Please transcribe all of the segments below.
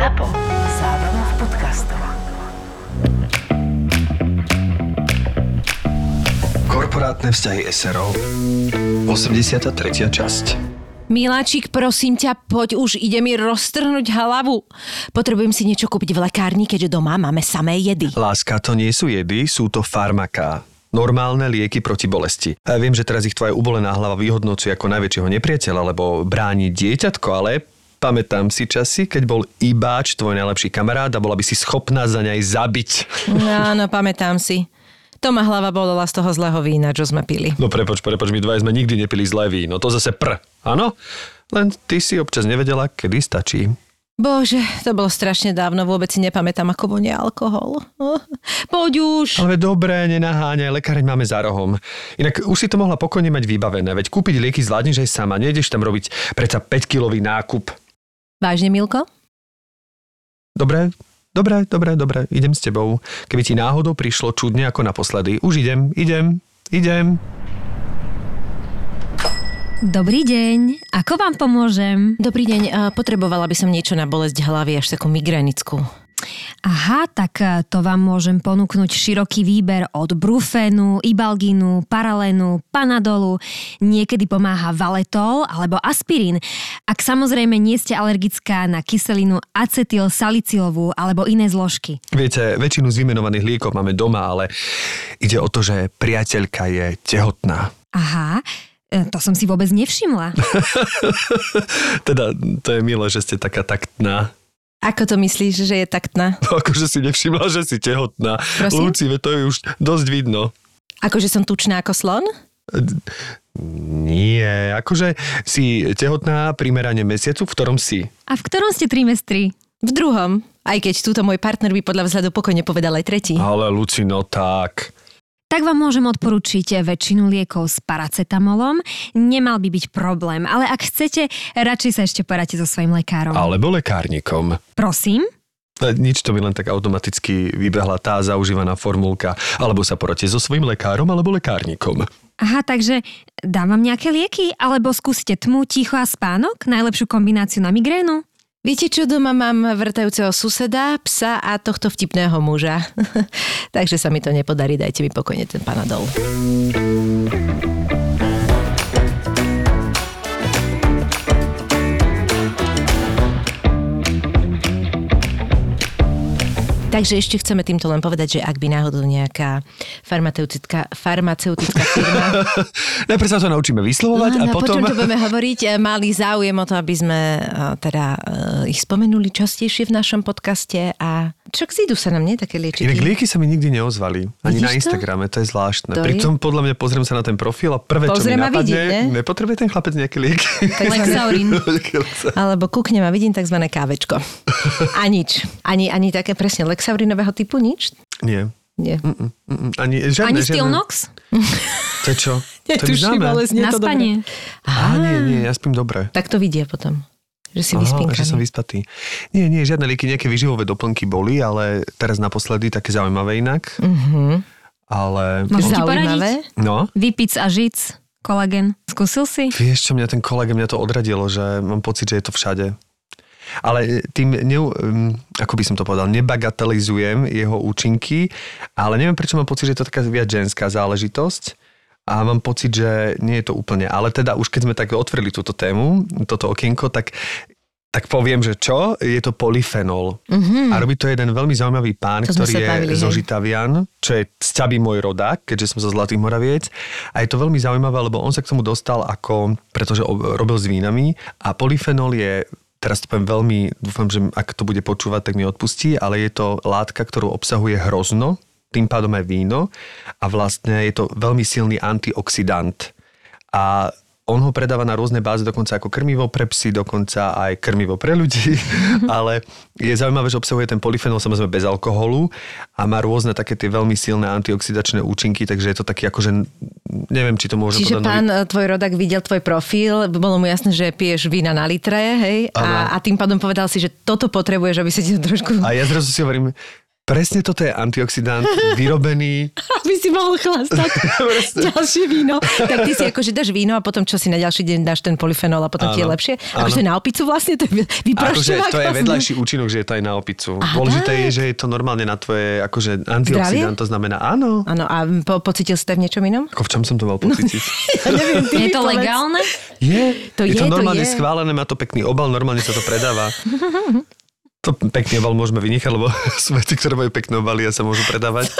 ZAPO. Zábrná v podcastov. Korporátne vzťahy SRO. 83. časť. Miláčik, prosím ťa, poď už, ide mi roztrhnúť hlavu. Potrebujem si niečo kúpiť v lekárni, keďže doma máme samé jedy. Láska, to nie sú jedy, sú to farmaká. Normálne lieky proti bolesti. A viem, že teraz ich tvoja ubolená hlava vyhodnocuje ako najväčšieho nepriateľa, lebo bráni dieťatko, ale pamätám si časy, keď bol Ibáč tvoj najlepší kamarát a bola by si schopná za nej zabiť. Áno, pamätám si. To ma hlava bolela z toho zlého vína, čo sme pili. No prepoč, my dvaja sme nikdy nepili zlé víno, to zase áno? Len ty si občas nevedela, kedy stačí. Bože, to bolo strašne dávno, vôbec si nepamätám, ako vonia alkohol. Poď už. Ale dobré, nenaháňaj, lekáreň máme za rohom. Inak už si to mohla pokojne mať vybavené, veď kúpiť lieky zvládneš aj sama, nejdeš tam robiť predsa 5-kilový nákup. Vážne, Milko? Dobre, idem s tebou. Keby ti náhodou prišlo čudne ako naposledy. Už idem. Dobrý deň, ako vám pomôžem? Dobrý deň, potrebovala by som niečo na bolesť hlavy, až takú migrénickú. Aha, tak to vám môžem ponúknuť široký výber od brufénu, ibalginu, paralénu, panadolu, niekedy pomáha valetol alebo aspirín. Ak samozrejme nie ste alergická na kyselinu acetylsalicylovú alebo iné zložky. Viete, väčšinu z vymenovaných liekov máme doma, ale ide o to, že priateľka je tehotná. Aha, to som si vôbec nevšimla. Teda, to je milé, že ste taká taktná. Ako to myslíš, že je taktná? No akože si nevšimla, že si tehotná. Prosím? Luci, to je už dosť vidno. Akože som tučná ako slon? Nie, akože si tehotná primerane mesiacu, v ktorom si. A v ktorom ste trimestri? V druhom. Aj keď túto môj partner by podľa vzhľadu pokojne povedal aj tretí. Ale Luci, no tak... Tak vám môžem odporučiť väčšinu liekov s paracetamolom. Nemal by byť problém, ale ak chcete, radšej sa ešte poradte so svojím lekárom. Alebo lekárnikom. Prosím? Nič, to mi len tak automaticky vybehla tá zaužívaná formulka. Alebo sa poradte so svojím lekárom, alebo lekárnikom. Aha, takže dám vám nejaké lieky? Alebo skúste tmu, ticho a spánok? Najlepšiu kombináciu na migrénu? Viete čo, doma mám vrtajúceho suseda, psa a tohto vtipného muža. Takže sa mi to nepodarí, dajte mi pokojne ten panadol. Takže ešte chceme týmto len povedať, že ak by náhodou nejaká farmaceutická firma... Najprv sa to naučíme vyslovovať a potom... Potom to budeme hovoriť. Mali záujem o to, aby sme teda ich spomenuli častejšie v našom podcaste a čak zídu sa nám, nie? Také liečiky. Inak lieky sa mi nikdy neozvali. Ani vidíš na Instagrame, to je zvláštne. Pritom podľa mňa pozriem sa na ten profil a prvé, čo mi napadne, nepotrebuje ten chlapec nejaké lieky. Lexaurin. Alebo kúknem a vidím tzv. Kávečko. A nič. Ani také presne Exaurinového typu nič? Nie. Ani Stilnox? To čo? Netuším, ale znie to dobre. Na spanie. Nie, ja spím dobre. Tak to vidia potom, že si vyspinkaný. Že som vyspatý. Nie, žiadne lieky, nejaké výživové doplnky boli, ale teraz naposledy také zaujímavé inak. Uh-huh. Ale... Zaujímavé? No? Vypic a žic, kolagen. Skúsil si? Vieš čo, mňa ten kolagen, mňa to odradilo, že mám pocit, že je to všade. Ale tým, ako by som to povedal, nebagatelizujem jeho účinky, ale neviem, prečo mám pocit, že je to taká viac ženská záležitosť a mám pocit, že nie je to úplne. Ale teda už keď sme tak otvorili túto tému, toto okienko, tak poviem, že čo? Je to polyfenol. Mm-hmm. A robí to jeden veľmi zaujímavý pán, ktorý je zo Žitavian, čo je sťaby môj rodák, keďže som zo Zlatých Moraviec. A je to veľmi zaujímavé, lebo on sa k tomu dostal pretože robil s vínami a polyfenol je... Teraz to poviem veľmi, dúfam, že ak to bude počúvať, tak mi odpustí, ale je to látka, ktorú obsahuje hrozno, tým pádom aj víno a vlastne je to veľmi silný antioxidant. A on ho predáva na rôzne báze, dokonca ako krmivo pre psy, dokonca aj krmivo pre ľudí, ale je zaujímavé, že obsahuje ten polyfenol, samozrejme bez alkoholu a má rôzne také tie veľmi silné antioxidačné účinky, takže je to taký akože... Neviem, či to môžem povedať. Čiže pán tvoj rodak videl tvoj profil, bolo mu jasné, že piješ vína na litre, hej? A tým pádom povedal si, že toto potrebuješ, aby si to trošku... A ja zrazu si hovorím, Presne toto je antioxidant vyrobený. Aby si mohol chlastať ďalšie víno. Tak ty si akože dáš víno a potom čo si na ďalší deň dáš ten polyfenol a potom ti je lepšie. Akože na opicu vlastne to vyprošťová. Akože to je vedľajší účinok, že je to aj na opicu. Aha. Dôležité je, že je to normálne na tvoje akože antioxidant, to znamená áno. Áno, a pocítil si to v niečom inom? Ako v čom som to mal pocítiť? No, ja neviem, je to legálne? Je to normálne schválené, má to pekný obal, normálne sa to predáva. To pekný obal môžeme vynechať, lebo sú veci, ktoré majú pekné obaly a sa môžu predávať.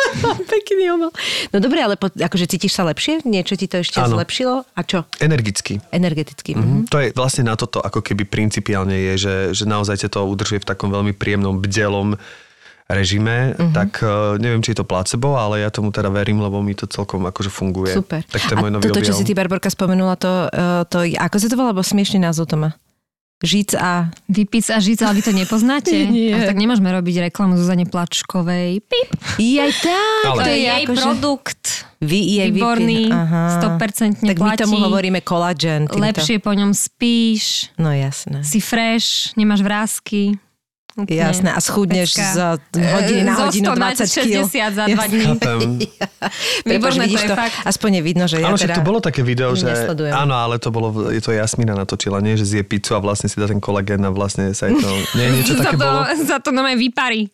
Pekný obal. No dobre, ale akože cítiš sa lepšie? Niečo ti to ešte zlepšilo? A čo? Energeticky. Mm-hmm. To je vlastne na toto ako keby principiálne je, že naozaj to udržuje v takom veľmi príjemnom, bdelom režime, tak neviem, či je to placebo, ale ja tomu teda verím, lebo mi to celkom akože funguje. Super. Tak to je môj nový objav. A toto, čo si ty, Barborka, spomenula, to ako sa to volá, bo smiešný názov to má? Žic a... Vypic a žic, ale vy to nepoznáte? Nie. A tak nemôžeme robiť reklamu Zuzane Plačkovej. Pip. Aj tak. Ale. To je jej produkt. Výborný. 100% platí. Tak my tomu hovoríme kolagen. Lepšie po ňom spíš. No jasné. Si fresh, nemáš vrásky. Jasné, a schudneš za hodiny na hodinu 20 kg. 60 za 2 dní. Výborné, to je to, fakt. Aspoň je vidno, že ja teda... Áno, to bolo také video, že... Nesledujem. Áno, ale to bolo... Je to Jasmina natočila, nie? Že zje pizzu a vlastne si dá ten kolagén a vlastne sa je to... Nie, niečo také bolo. Za to nám aj vyparí.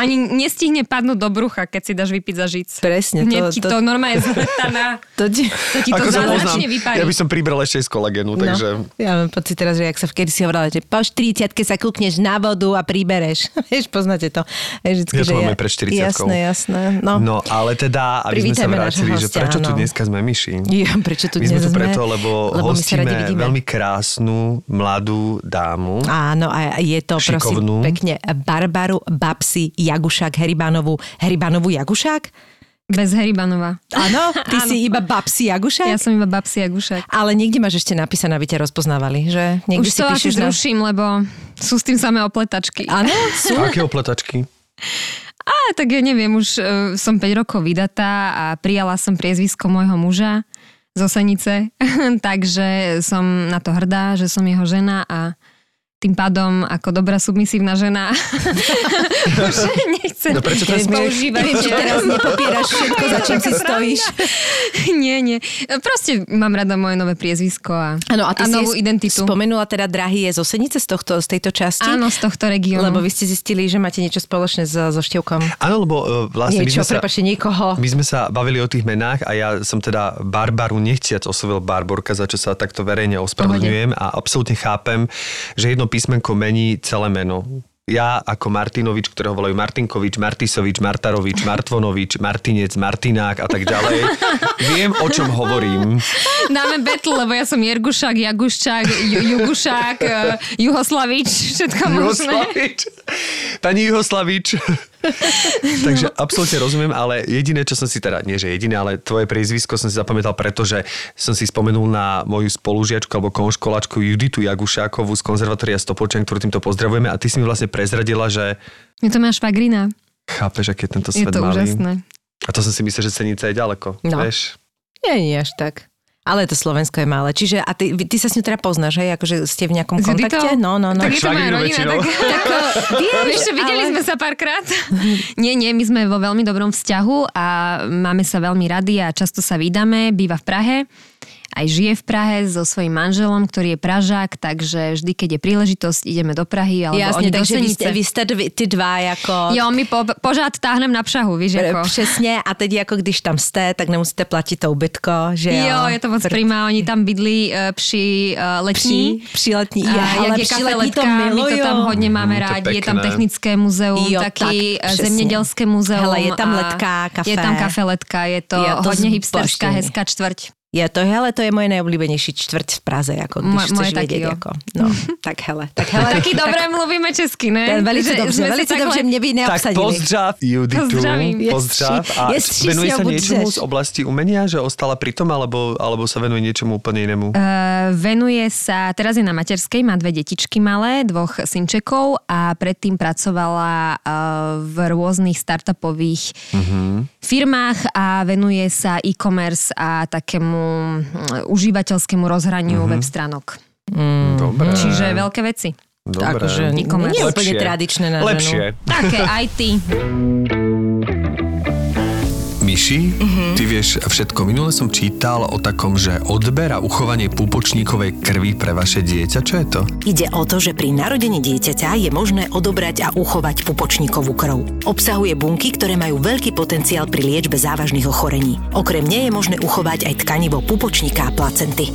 Ani nestihne padnúť do brucha, keď si dáš vypiť za žic. Presne. Hneď ti to normálne zvrtaná. To ti to zázračne vyparí. Ja by som pribral ešte z kolagénu, takže... Ja mám pocit teraz, že jak sa vkedy si hovorila, že po 40-ke sa kúkneš na vodu a príbereš. Vieš, poznáte to. Vždycky, ja to máme pred 40-kou. Jasné. No, ale teda, aby sme sa vrátili, že prečo tu dneska sme myši? Ja, prečo tu dnes sme? My sme tu preto, lebo hostíme veľmi krásnu, mladú dámu. Áno, a je to, šikovnú. Prosím, pekne Barbaru Babsi Jagušák, Heribánovu Jagušák? Bez Heribanova. Áno, ty si iba Babsi Jagušák? Ja som iba Babsi Jagušák. Ale niekde máš ešte napísané, aby ťa rozpoznávali, že? Niekde už si to asi zruším, lebo sú s tým samé opletačky. Áno, sú. Aké opletačky? Á, tak ja neviem, už som 5 rokov vydatá a prijala som priezvisko môjho muža z Osenice, takže som na to hrdá, že som jeho žena a tým pádom, ako dobrá submisívna žena, už nechcem používať. Že teraz nepopieraš všetko, za čím si stojíš. Nie. Proste mám rada moje nové priezvisko a novú identitu. Spomenula teda, drahý je z Osenice, z tejto časti? Áno, z tohto regiónu. Lebo vy ste zistili, že máte niečo spoločné so Števkom. Áno, lebo vlastne my sme sa bavili o tých menách a ja som teda Barbaru nechciac oslovil Barborka, za čo sa takto verejne ospravedlňujem a absolútne chápem, že jedno písmenko mení celé meno. Ja ako Martinovič, ktorého volajú Martinkovič, Martisovič, Martarovič, Martvonovič, Martinec, Martinák a tak ďalej. Viem, o čom hovorím. Dáme battle, lebo ja som Jergušák, Jaguščák, Jugušák, Juhoslavič, všetko možné. Pani Juhoslavič. Takže absolútne rozumiem, ale jediné, čo som si teda, nie že jediné, ale tvoje priezvisko som si zapamätal, pretože som si spomenul na moju spolužiačku alebo konškolačku Juditu Jagušákovú z Konzervatória Topoľčian, ktorú týmto pozdravujeme a ty si mi vlastne prezradila, že... Je to moja švagrina. Chápeš, aký je tento svet malý. Je to úžasné. A to som si myslel, že Senica je ďaleko, vieš? Nie až tak. Ale to Slovensko je malé. Čiže a ty sa s ňou teda poznáš, hej? Akože ste v nejakom kontakte? No. Tak je to moja rodina. Ešte videli sme sa párkrát. Nie, my sme vo veľmi dobrom vzťahu a máme sa veľmi radi a často sa vídame. Býva v Prahe. Aj žije v Prahe so svojím manželom, ktorý je Pražák, takže vždy, keď je príležitosť, ideme do Prahy. Jasne, takže vy ste ty dva ako... Jo, my pořád táhnem na Prahu, víš, ako... Přesne, a teď ako když tam ste, tak nemusíte platiť to ubytko, že jo? Je to moc prima, oni tam bydlí při letní. Při letní, ale je při letní to milujú. My to tam hodne máme rádi, je tam technické muzeum, taký zemědělské muzeum. Hele, je tam letka, kafe. Je tam kafe, letka, je to hodne hipsterská, hezká čtvrť. Ja to, hele, to je moje najobľúbenejší čtvrť v Praze, ako když chceš vedieť, ako. No, tak hele. Taký dobré mluvíme česky, ne? Velice dobře, mne by neobsadili. Tak pozdrav Juditu, pozdrav. A venuje sa niečomu z oblasti umenia, že ostala pri tom, alebo sa venuje niečomu úplne inému? Venuje sa, teraz je na materskej, má 2 detičky malé, 2 synčekov a predtým pracovala v rôznych startupových firmách a venuje sa e-commerce a takému užívateľskému rozhraniu web stránok. Dobre. Čiže veľké veci. Dobre. Akože nie úplne tradičné na ženu. Lepšie. Také aj ty. Myši, ty vieš všetko. Minule som čítal o takom, že odber a uchovanie púpočníkovej krvi pre vaše dieťa. Čo je to? Ide o to, že pri narodení dieťaťa je možné odobrať a uchovať púpočníkovú krv. Obsahuje bunky, ktoré majú veľký potenciál pri liečbe závažných ochorení. Okrem nej je možné uchovať aj tkanivo púpočníka a placenty.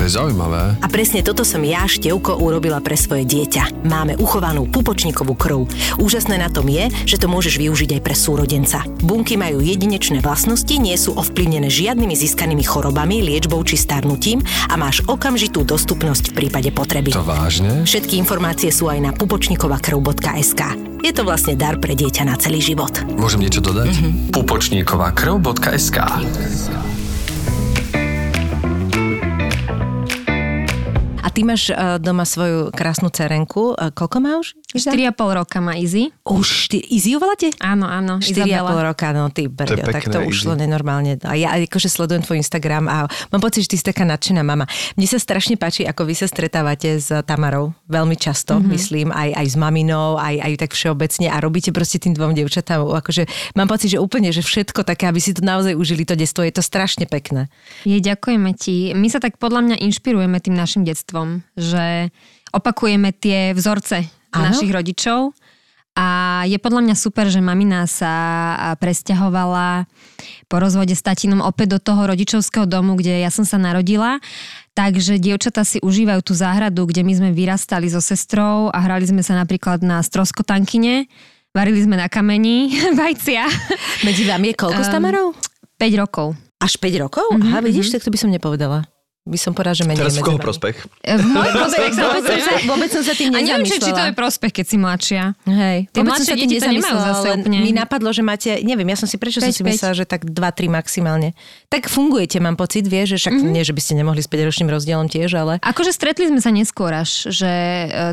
To je zaujímavé. A presne toto som ja, Števko, urobila pre svoje dieťa. Máme uchovanú púpočníkovú krv. Úžasné na tom je, že to môžeš využiť aj pre súrodenca. Bunky majú jedine vlastnosti, nie sú ovplyvnené žiadnymi získanými chorobami, liečbou či starnutím a máš okamžitú dostupnosť v prípade potreby. To vážne? Všetky informácie sú aj na pupočníkovakrv.sk. Je to vlastne dar pre dieťa na celý život. Môžem niečo dodať? Pupočníkovakrv.sk. A ty máš doma svoju krásnu dcerenku. Koľko má už? 4,5 roka má Izzy. Už Izzy ju voláte? Áno, áno. 4,5 roka, no ty brďo, tak to ušlo nenormálne. A ja akože sledujem tvoj Instagram a mám pocit, že ty si taká nadšená mama. Mne sa strašne páči, ako vy sa stretávate s Tamarou. Veľmi často, myslím, aj s maminou, aj tak všeobecne a robíte proste tým dvom devčatám. Akože mám pocit, že úplne, že všetko také, aby si to naozaj užili to detstvo. Je to strašne pekné. Ďakujeme ti. My sa tak podľa mňa inšpirujeme tým našim detstvom, že opakujeme tie vzorce našich rodičov a je podľa mňa super, že mamina sa presťahovala po rozvode s tatinom opäť do toho rodičovského domu, kde ja som sa narodila. Takže dievčatá si užívajú tú záhradu, kde my sme vyrastali so sestrou a hrali sme sa napríklad na stroskotankine, varili sme na kameni vajcia. Medzi vami je koľko s Tamarou? 5 rokov. Až 5 rokov? Aha, vidíš, tak to by som nepovedala. By som povedala, že menej medzi vami. Teraz v koho prospech? V môj prospech, vôbec som sa tým nezamyslela. A neviem, či to je prospech, keď si mladšia. Hej. Tie mladšie deti to nemajú zase úplne. Mi napadlo, že máte, neviem, ja som si prečo som si myslela, že tak 2-3 maximálne. Tak fungujete, mám pocit, vieš, že však nie, že by ste nemohli s 5-ročným rozdielom tiež, ale... Akože stretli sme sa neskôr až, že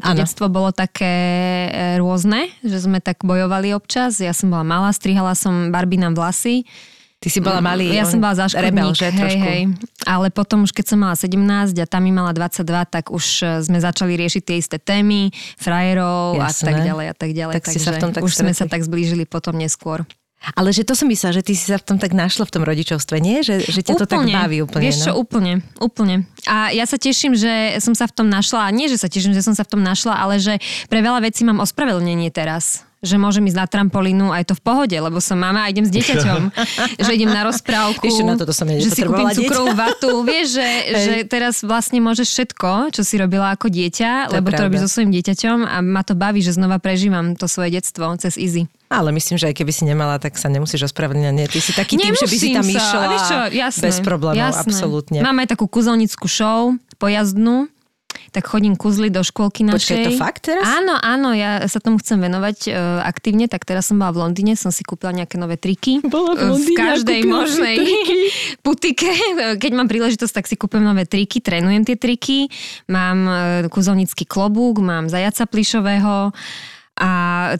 to detstvo bolo také rôzne, že sme tak bojovali občas. Ja som bola malá, strihala som Barbinám vlasy. Ty si bola malý, ja som bola rebel, že trošku. Hej. Ale potom už keď som mala 17 a tam mi mala 22, tak už sme začali riešiť tie isté témy, frajerov a tak ďalej a tak ďalej. Takže už sme sa tak zblížili potom neskôr. Ale že to som myslela, že ty si sa v tom tak našla v tom rodičovstve, nie? Že ťa to tak baví úplne. Vieš čo, úplne. A ja sa teším, že som sa v tom našla. Nie, že sa teším, že som sa v tom našla, ale že pre veľa vecí mám ospravedlnenie teraz. Že môžem ísť na trampolínu a je to v pohode, lebo som mama a idem s dieťaťom. Že idem na rozprávku, na toto som že si kúpim cukrovú vatu. Vieš, že teraz vlastne môžeš všetko, čo si robila ako dieťa, lebo to robíš so svojím dieťaťom a ma to baví, že znova prežívam to svoje detstvo cez Izzy. Ale myslím, že aj keby si nemala, tak sa nemusíš ospravedlňovať. Ty si taký tým, že by si tam išla bez problémov, absolútne. Máme aj takú kúzelnickú show, pojazdnú. Tak chodím kuzli do škôlky našej. Počkaj, to fakt teraz? Áno, ja sa tomu chcem venovať aktívne, tak teraz som bola v Londýne, som si kúpila nejaké nové triky. Bola v Londýne, v každej možnej butike. Keď mám príležitosť, tak si kúpim nové triky, trénujem tie triky. Mám kuzolnický klobúk, mám zajaca plišového a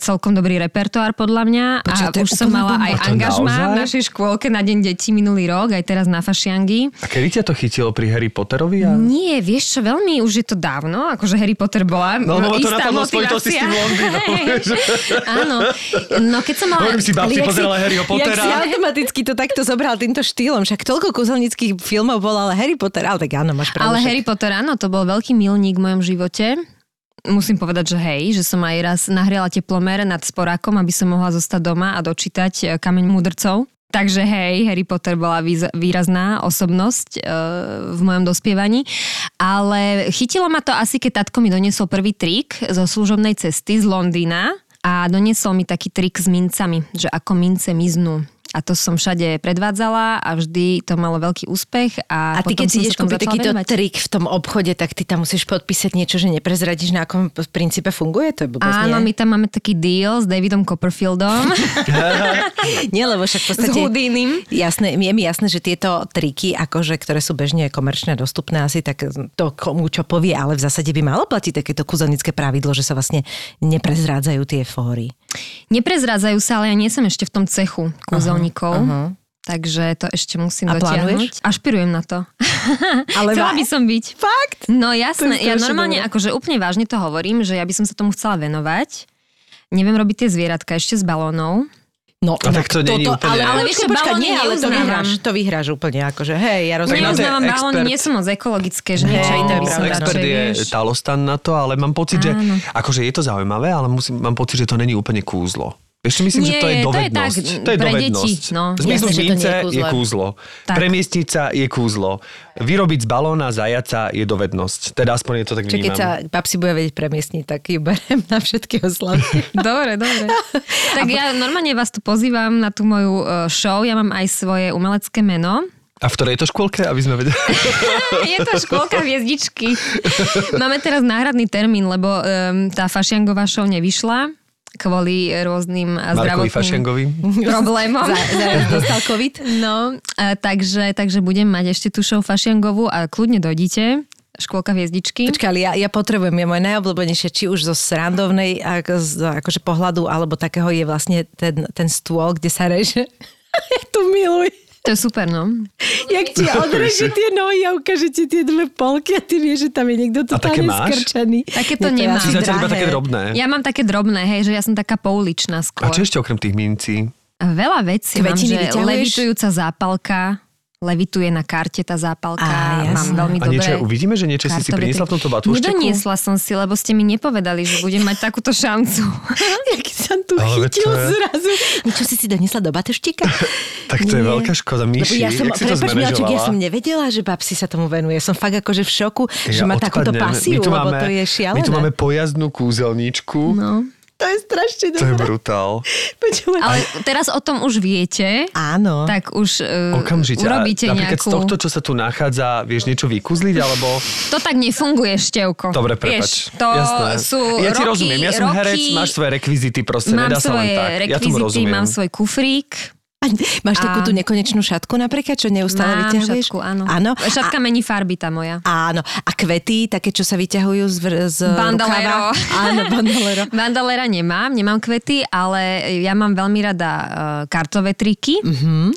celkom dobrý repertoár podľa mňa. Počuť, a už som mala aj angažmá v našej škôlke na Deň detí minulý rok, aj teraz na Fašiangi. A kedy ťa to chytilo pri Harry Potterovi? A... Nie, vieš čo, veľmi už je to dávno, akože Harry Potter bola istá motivácia. Áno, no keď som mala... Hovorím si, babci pozerala Harryho Pottera. Jak si automaticky to takto zobral týmto štýlom, však toľko kúzelnických filmov bol, ale Harry Potter, ale tak áno, máš pravdu. Ale Harry Potter, áno, to bol veľký milník v mojom živote. Musím povedať, že hej, že som aj raz nahriala teplomer nad sporákom, aby som mohla zostať doma a dočítať Kameň múdrcov. Takže hej, Harry Potter bola výrazná osobnosť v mojom dospievaní. Ale chytilo ma to asi, keď tatko mi doniesol prvý trik zo služobnej cesty z Londýna a doniesol mi taký trik s mincami, že ako mince miznú. A to som všade predvádzala a vždy to malo veľký úspech. A ty, keď si ideš kúpiť takýto trik v tom obchode, tak ty tam musíš podpísať niečo, že neprezradíš, na akom princípe funguje? To je blbosť, nie? Áno, my tam máme taký deal s Davidom Copperfieldom. Nie, lebo však v podstate... S Houdinim. Jasné, je mi jasné, že tieto triky, akože, ktoré sú bežne komerčne dostupné, asi tak to komu čo povie, ale v zásade by malo platiť takéto kúzelnické pravidlo, že sa vlastne neprezrádzajú tie fóry. Neprezrádzajú sa, ale ja nie som ešte v tom cechu kúzelníkov. takže to ešte musím dotiahnuť. A špirujem na to. Ale chcela by som byť. Fakt? No jasné, ja normálne akože úplne vážne to hovorím, že ja by som sa tomu chcela venovať. Neviem robiť tie zvieratka ešte s balónov. No, a tak to nie je úplne. Ale vieš, balóny nie, ale to vyhráš úplne, akože hej, ja rozumiem. Neuznávam balóny, nie som moc ekologické, že niečo iné by som radšej. Expert je Talostan na to, ale mám pocit, že akože je to zaujímavé, ale mám pocit, že to není úplne kúzlo. Ešte myslím, nie, že to je dovednosť. To je dovednosť. No, zmysluť mince je kúzlo. Premiestniť sa je kúzlo. Vyrobiť z balóna zajaca je dovednosť. Teda aspoň je to tak vnímam. Keď sa Babsi bude vedieť premiestniť, tak ju beriem na všetky oslavy. Dobre. Tak ja normálne vás tu pozývam na tú moju show. Ja mám aj svoje umelecké meno. A v ktorej je to škôlke, aby sme vedeli? Je to škôlka hviezdičky. Máme teraz náhradný termín, lebo tá fašiangová show nevyšla. Kvôli rôznym zdravotným problémom. Dostal COVID. No, takže budem mať ešte tú show fašiangovú a kľudne dojdite. Škôlka hviezdičky. Počkaj, ale ja potrebujem, je moje najobľúbenejšie, či už zo srandovnej akože pohľadu, alebo takého je vlastne ten stôl, kde sa reže. Ja to milujem. To je super, no. Jak ti odreží tie nohy a ukáže ti tie dve polky a ty vieš, že tam je niekto totálne skrčaný. Také to nemám. Ja mám také drobné, hej, že ja som taká pouličná skôr. A čo ešte okrem tých mincí? Veľa vecí. Kvetiny mám, že vyťahuješ? Levitujúca zápalka, levituje na karte tá zápalka. Á, mám veľmi dobré. A niečo, uvidíme, že niečo si priniesla v tomto batúšteku? Nedoniesla som si, lebo ste mi nepovedali, že budem mať takúto šancu. Jaký som tu chytil zrazu. Niečo si donesla do batúštika? Tak to je veľká škoda, Míši. Ja som nevedela, že Babsi sa tomu venuje. Som fakt akože v šoku, že má takúto pasiu, lebo to je šialené. My tu máme pojazdnú kúzelníčku. No. To je strašne dobré. To je brutál. Ale teraz o tom už viete. Áno. Tak už okamžite. Urobíte napríklad nejakú... Napríklad z tohto, čo sa tu nachádza, vieš niečo vykúzliť, alebo... To tak nefunguje, Števko. Dobre, prepáč. Vieš, to jasné. Sú ja roky, ti rozumiem, ja som roky, herec, máš svoje rekvizity, proste, nedá sa len tak. Ja tomu rozumiem. Mám svoj kufrík. Máš takú tú nekonečnú šatku napríklad, čo neustále vyťahuješ? Šatku, áno. Šatka mení farby tá moja. Áno. A kvety, také, čo sa vyťahujú z bandoléro. Áno, bandoléro. Bandolera nemám kvety, ale ja mám veľmi rada kartové triky. Uh-huh.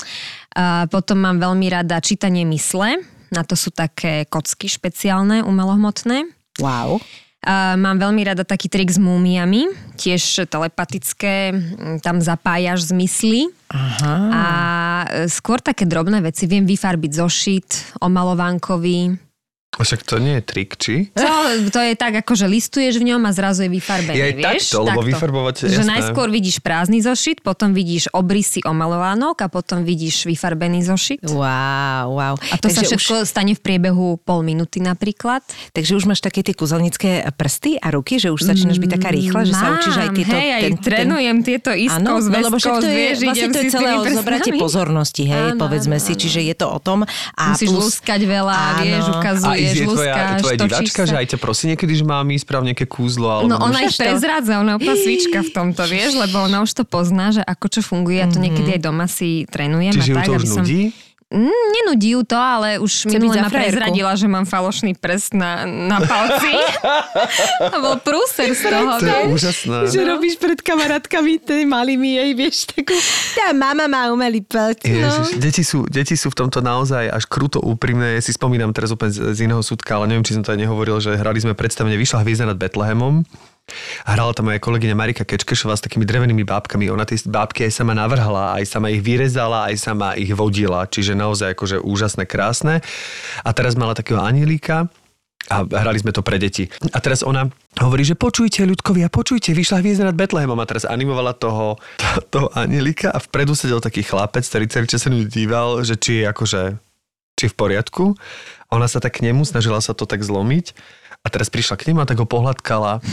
Potom mám veľmi rada čítanie mysle. Na to sú také kocky špeciálne, umelohmotné. Wow. Mám veľmi rada taký trik s múmiami, tiež telepatické, tam zapájaš zmysly. Aha. A skôr také drobné veci, viem vyfarbiť zošit, omalovankový. Však to nie je trik, či? To je tak, akože listuješ v ňom a zrazu je vyfarbený, vieš? Takto, lebo vyfarbovať je jasné. Že najskôr vidíš prázdny zošit, potom vidíš obrysy omalovanok a potom vidíš vyfarbený zošit. Wow. A to takže sa všetko stane v priebehu pol minúty napríklad. Takže už máš také tie kúzelnícke prsty a ruky, že už začínaš byť taká rýchla, že sa učíš aj tieto... Hej, aj trénujem tieto iskou zväzkou, vieš, idem si s tými prstami. Zobratie pozornosti, hej, povedzme si, čiže je to o tom a musíš lúskať veľa, vieš, ukazuješ. Je tvoja diváčka, že aj ťa prosí niekedy, že mám ísť práve nejaké kúzlo? Alebo no ona ich prezrádza, ona je úplná svička v tomto, vieš, lebo ona už to pozná, že ako čo funguje, ja to niekedy aj doma si trénujem. Čiže a tak, ju to už nudí? Nenudí ju to, ale už minule ma prezradila, že mám falošný prst na palci. To bol prúser z toho. To je úžasné. Že robíš pred kamarátkami, malými jej, vieš, takú... Tá mama má umelý palc. Ježiš, deti sú v tomto naozaj až kruto úprimné. Ja si spomínam teraz úplne z iného súdka, ale neviem, či som to aj nehovoril, že hrali sme predstavenie Vyšla hviezda nad Betlehemom. A hrala tam moja kolegyňa Marika Kečkešová s takými drevenými bábkami. Ona tie bábky aj sama navrhla, aj sama ich vyrezala, aj sama ich vodila. Čiže naozaj akože úžasné, krásne. A teraz mala takého anielíka a hrali sme to pre deti. A teraz ona hovorí, že počujte ľudkovia, počujte, Vyšla hviezda nad Betlehemom. A teraz animovala toho anielíka a vpredu sedel taký chlapec, ktorý celý čas sa díval, že či je akože, či je v poriadku. Ona sa tak k nemu snažila sa to tak zlomiť. A teraz prišla k nemu a tak ho pohľadkala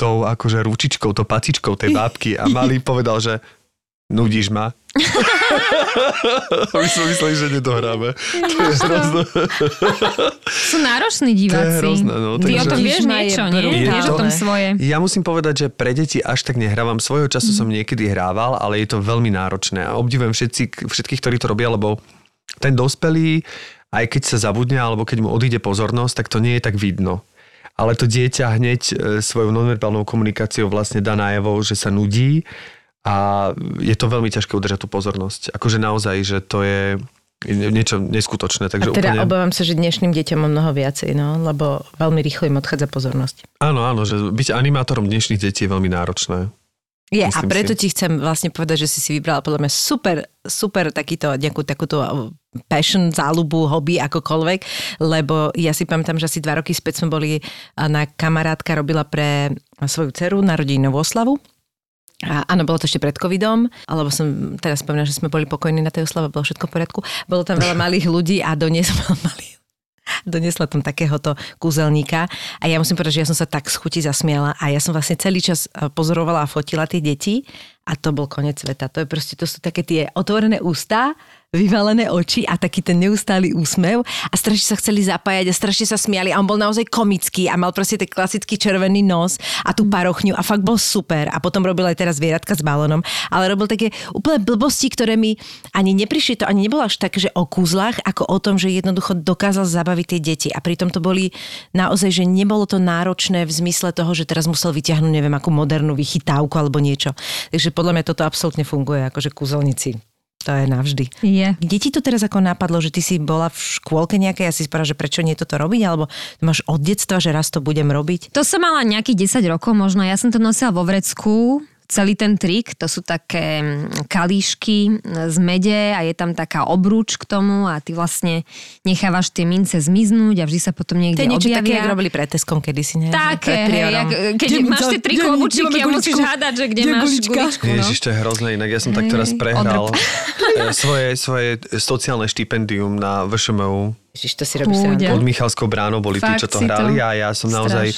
tou akože ručičkou, tou pacičkou tej bábky a malý povedal, že nudíš ma. My sme mysleli, že nedohráme. To je hrozné. Sú nároční diváci. To je hrozné, no. Ty o tom vieš niečo, nie? Vieš o tom svoje. Ja musím povedať, že pre deti až tak nehrávam. Svojho času som niekedy hrával, ale je to veľmi náročné. A obdivujem všetkých, ktorí to robia, lebo ten dospelý, aj keď sa zabudne, alebo keď mu odíde pozornosť, tak to nie je tak vidno. Ale to dieťa hneď svojou nonverbálnou komunikáciou vlastne dá najavo, že sa nudí a je to veľmi ťažké udržať tú pozornosť. Akože naozaj, že to je niečo neskutočné. Takže a teda úplne... obávam sa, že dnešným deťom o mnoho viacej, no, lebo veľmi rýchlo im odchádza pozornosť. Áno, áno, že byť animátorom dnešných detí je veľmi náročné. Je, myslím a preto si. Ti chcem vlastne povedať, že si vybrala podľa mňa super takýto, nejakú takúto passion, záľubu, hobby, akokoľvek, lebo ja si pamätám, že asi 2 roky späť sme boli na kamarátka, robila pre svoju dceru narodeninovú oslavu. A áno, bolo to ešte pred covidom, alebo som teraz spomínala, že sme boli pokojní na tej oslave, bolo všetko v poriadku. Bolo tam veľa malých ľudí a doniesla tam takéhoto kúzelníka a ja musím povedať, že ja som sa tak z chuti zasmiala a ja som vlastne celý čas pozorovala a fotila tie deti a to bol koniec sveta. To je proste, to sú také tie otvorené ústa, vyvalené oči a taký ten neustály úsmev a strašne sa chceli zapájať a strašne sa smiali a on bol naozaj komický a mal proste ten klasický červený nos a tú parochňu a fakt bol super a potom robil aj teraz zvieratka s balónom, ale robil také úplne blbosti, ktoré mi ani neprišli, to ani nebolo až tak, že o kúzlach, ako o tom, že jednoducho dokázal zabaviť tie deti a pritom to boli naozaj, že nebolo to náročné v zmysle toho, že teraz musel vyťahnuť neviem akú modernú vychytávku alebo niečo. Takže podľa mňa toto absolútne funguje, akože kúzelníci. To je navždy. Yeah. Kde ti to teraz ako napadlo, že ty si bola v škôlke nejakej a si spala, že prečo nie toto robiť? Alebo máš od detstva, že raz to budem robiť? To som mala nejakých 10 rokov možno. Ja som to nosila vo vrecku. Celý ten trik, to sú také kalíšky z mede a je tam taká obrúč k tomu a ty vlastne nechávaš tie mince zmiznúť a vždy sa potom niekde objavia. To je niečo objavia. Také, jak robili pred Teskom kedysi, ne? Také, hej, keď máš tie tri klobučiky a musíš hádať, že kde máš guličku. No? Ježiš, to je hrozné, inak ja som tak teraz prehral svoje sociálne štipendium na VŠMU. Ježiš, to si robíš srandu. Pod Michalskou bránou boli tí, čo to hrali a ja som naozaj,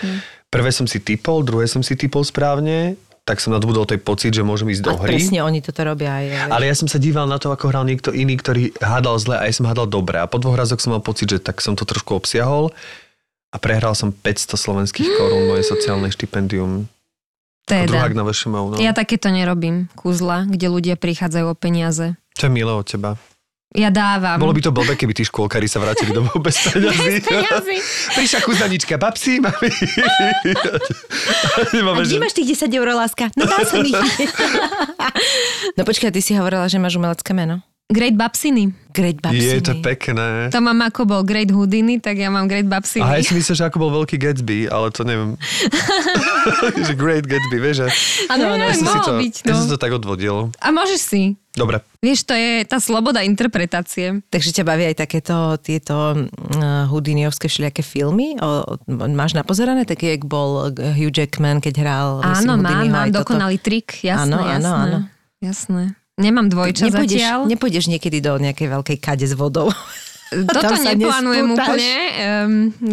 prvé som si typol, druhé som si typol správne. Tak som nadbudol tej pocit, že môžem ísť do hry. A presne, oni toto robia aj. Ale ja som sa díval na to, ako hral niekto iný, ktorý hádal zle a ja som hádal dobre. A po 2 razoch som mal pocit, že tak som to trošku obsiahol a prehral som 500 slovenských korún moje sociálne štipendium. Druhák na VŠMU. No. Ja takéto nerobím, kúzla, kde ľudia prichádzajú o peniaze. Čo je milé od teba? Ja dávam. Bolo by to blbé, keby tí škôlkári sa vrátili domov bez peňazí. Bez peňazí. Prišla kúzanička, babsi, mami. A kde máš tých 10 eur, láska? No dá som ich. No počkaj, ty si hovorila, že máš umelecké meno. Great Babsiny. Great Babsiny. Je to pekné. To mám ako bol Great Houdini, tak ja mám Great Babsiny. A ja si myslím, že ako bol veľký Gatsby, ale to neviem. Že Great Gatsby, vieš? Áno, ja som si to tak odvodil. A môžeš si. Dobre. Vieš, to je tá sloboda interpretácie. Takže ťa baví aj takéto tieto houdiniovské všelijaké filmy? Máš napozerané také, jak bol Hugh Jackman, keď hral Houdiniho? Áno, mám dokonalý trik, jasné, jasné. Nemám dvojča zatiaľ. Nepôjdeš niekedy do nejakej veľkej kade s vodou? Toto neplánujem úplne.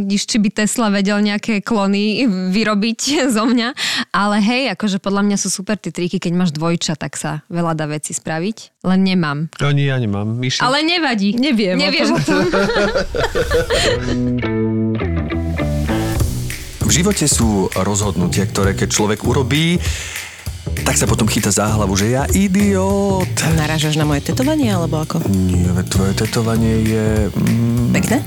Či by Tesla vedel nejaké klony vyrobiť zo mňa. Ale hej, akože podľa mňa sú super tie triky, keď máš dvojča, tak sa veľa dá vecí spraviť. Len nemám. Ani ja nemám. Myši. Ale nevadí. Neviem. Nevieš o tom. V živote sú rozhodnutia, ktoré keď človek urobí, tak sa potom chyta za hlavu, že ja idiot. Narážaš na moje tetovanie, alebo ako? Nie, tvoje tetovanie je... Pekné?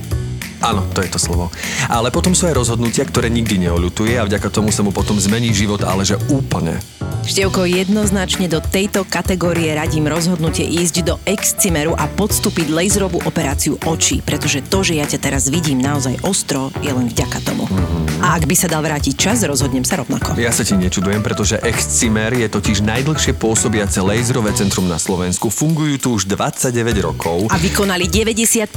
Áno, to je to slovo. Ale potom sú aj rozhodnutia, ktoré nikdy neoľutuje a vďaka tomu sa mu potom zmení život, ale že úplne. Števko, jednoznačne do tejto kategórie radím rozhodnutie ísť do Excimeru a podstúpiť laserovú operáciu očí, pretože to, že ja ťa teraz vidím naozaj ostro, je len vďaka tomu. Mm-hmm. A ak by sa dal vrátiť čas, rozhodnem sa rovnako. Ja sa ti nečudujem, pretože Excimer je totiž najdlhšie pôsobiace laserové centrum na Slovensku. Fungujú tu už 29 rokov. A vykonali 95 000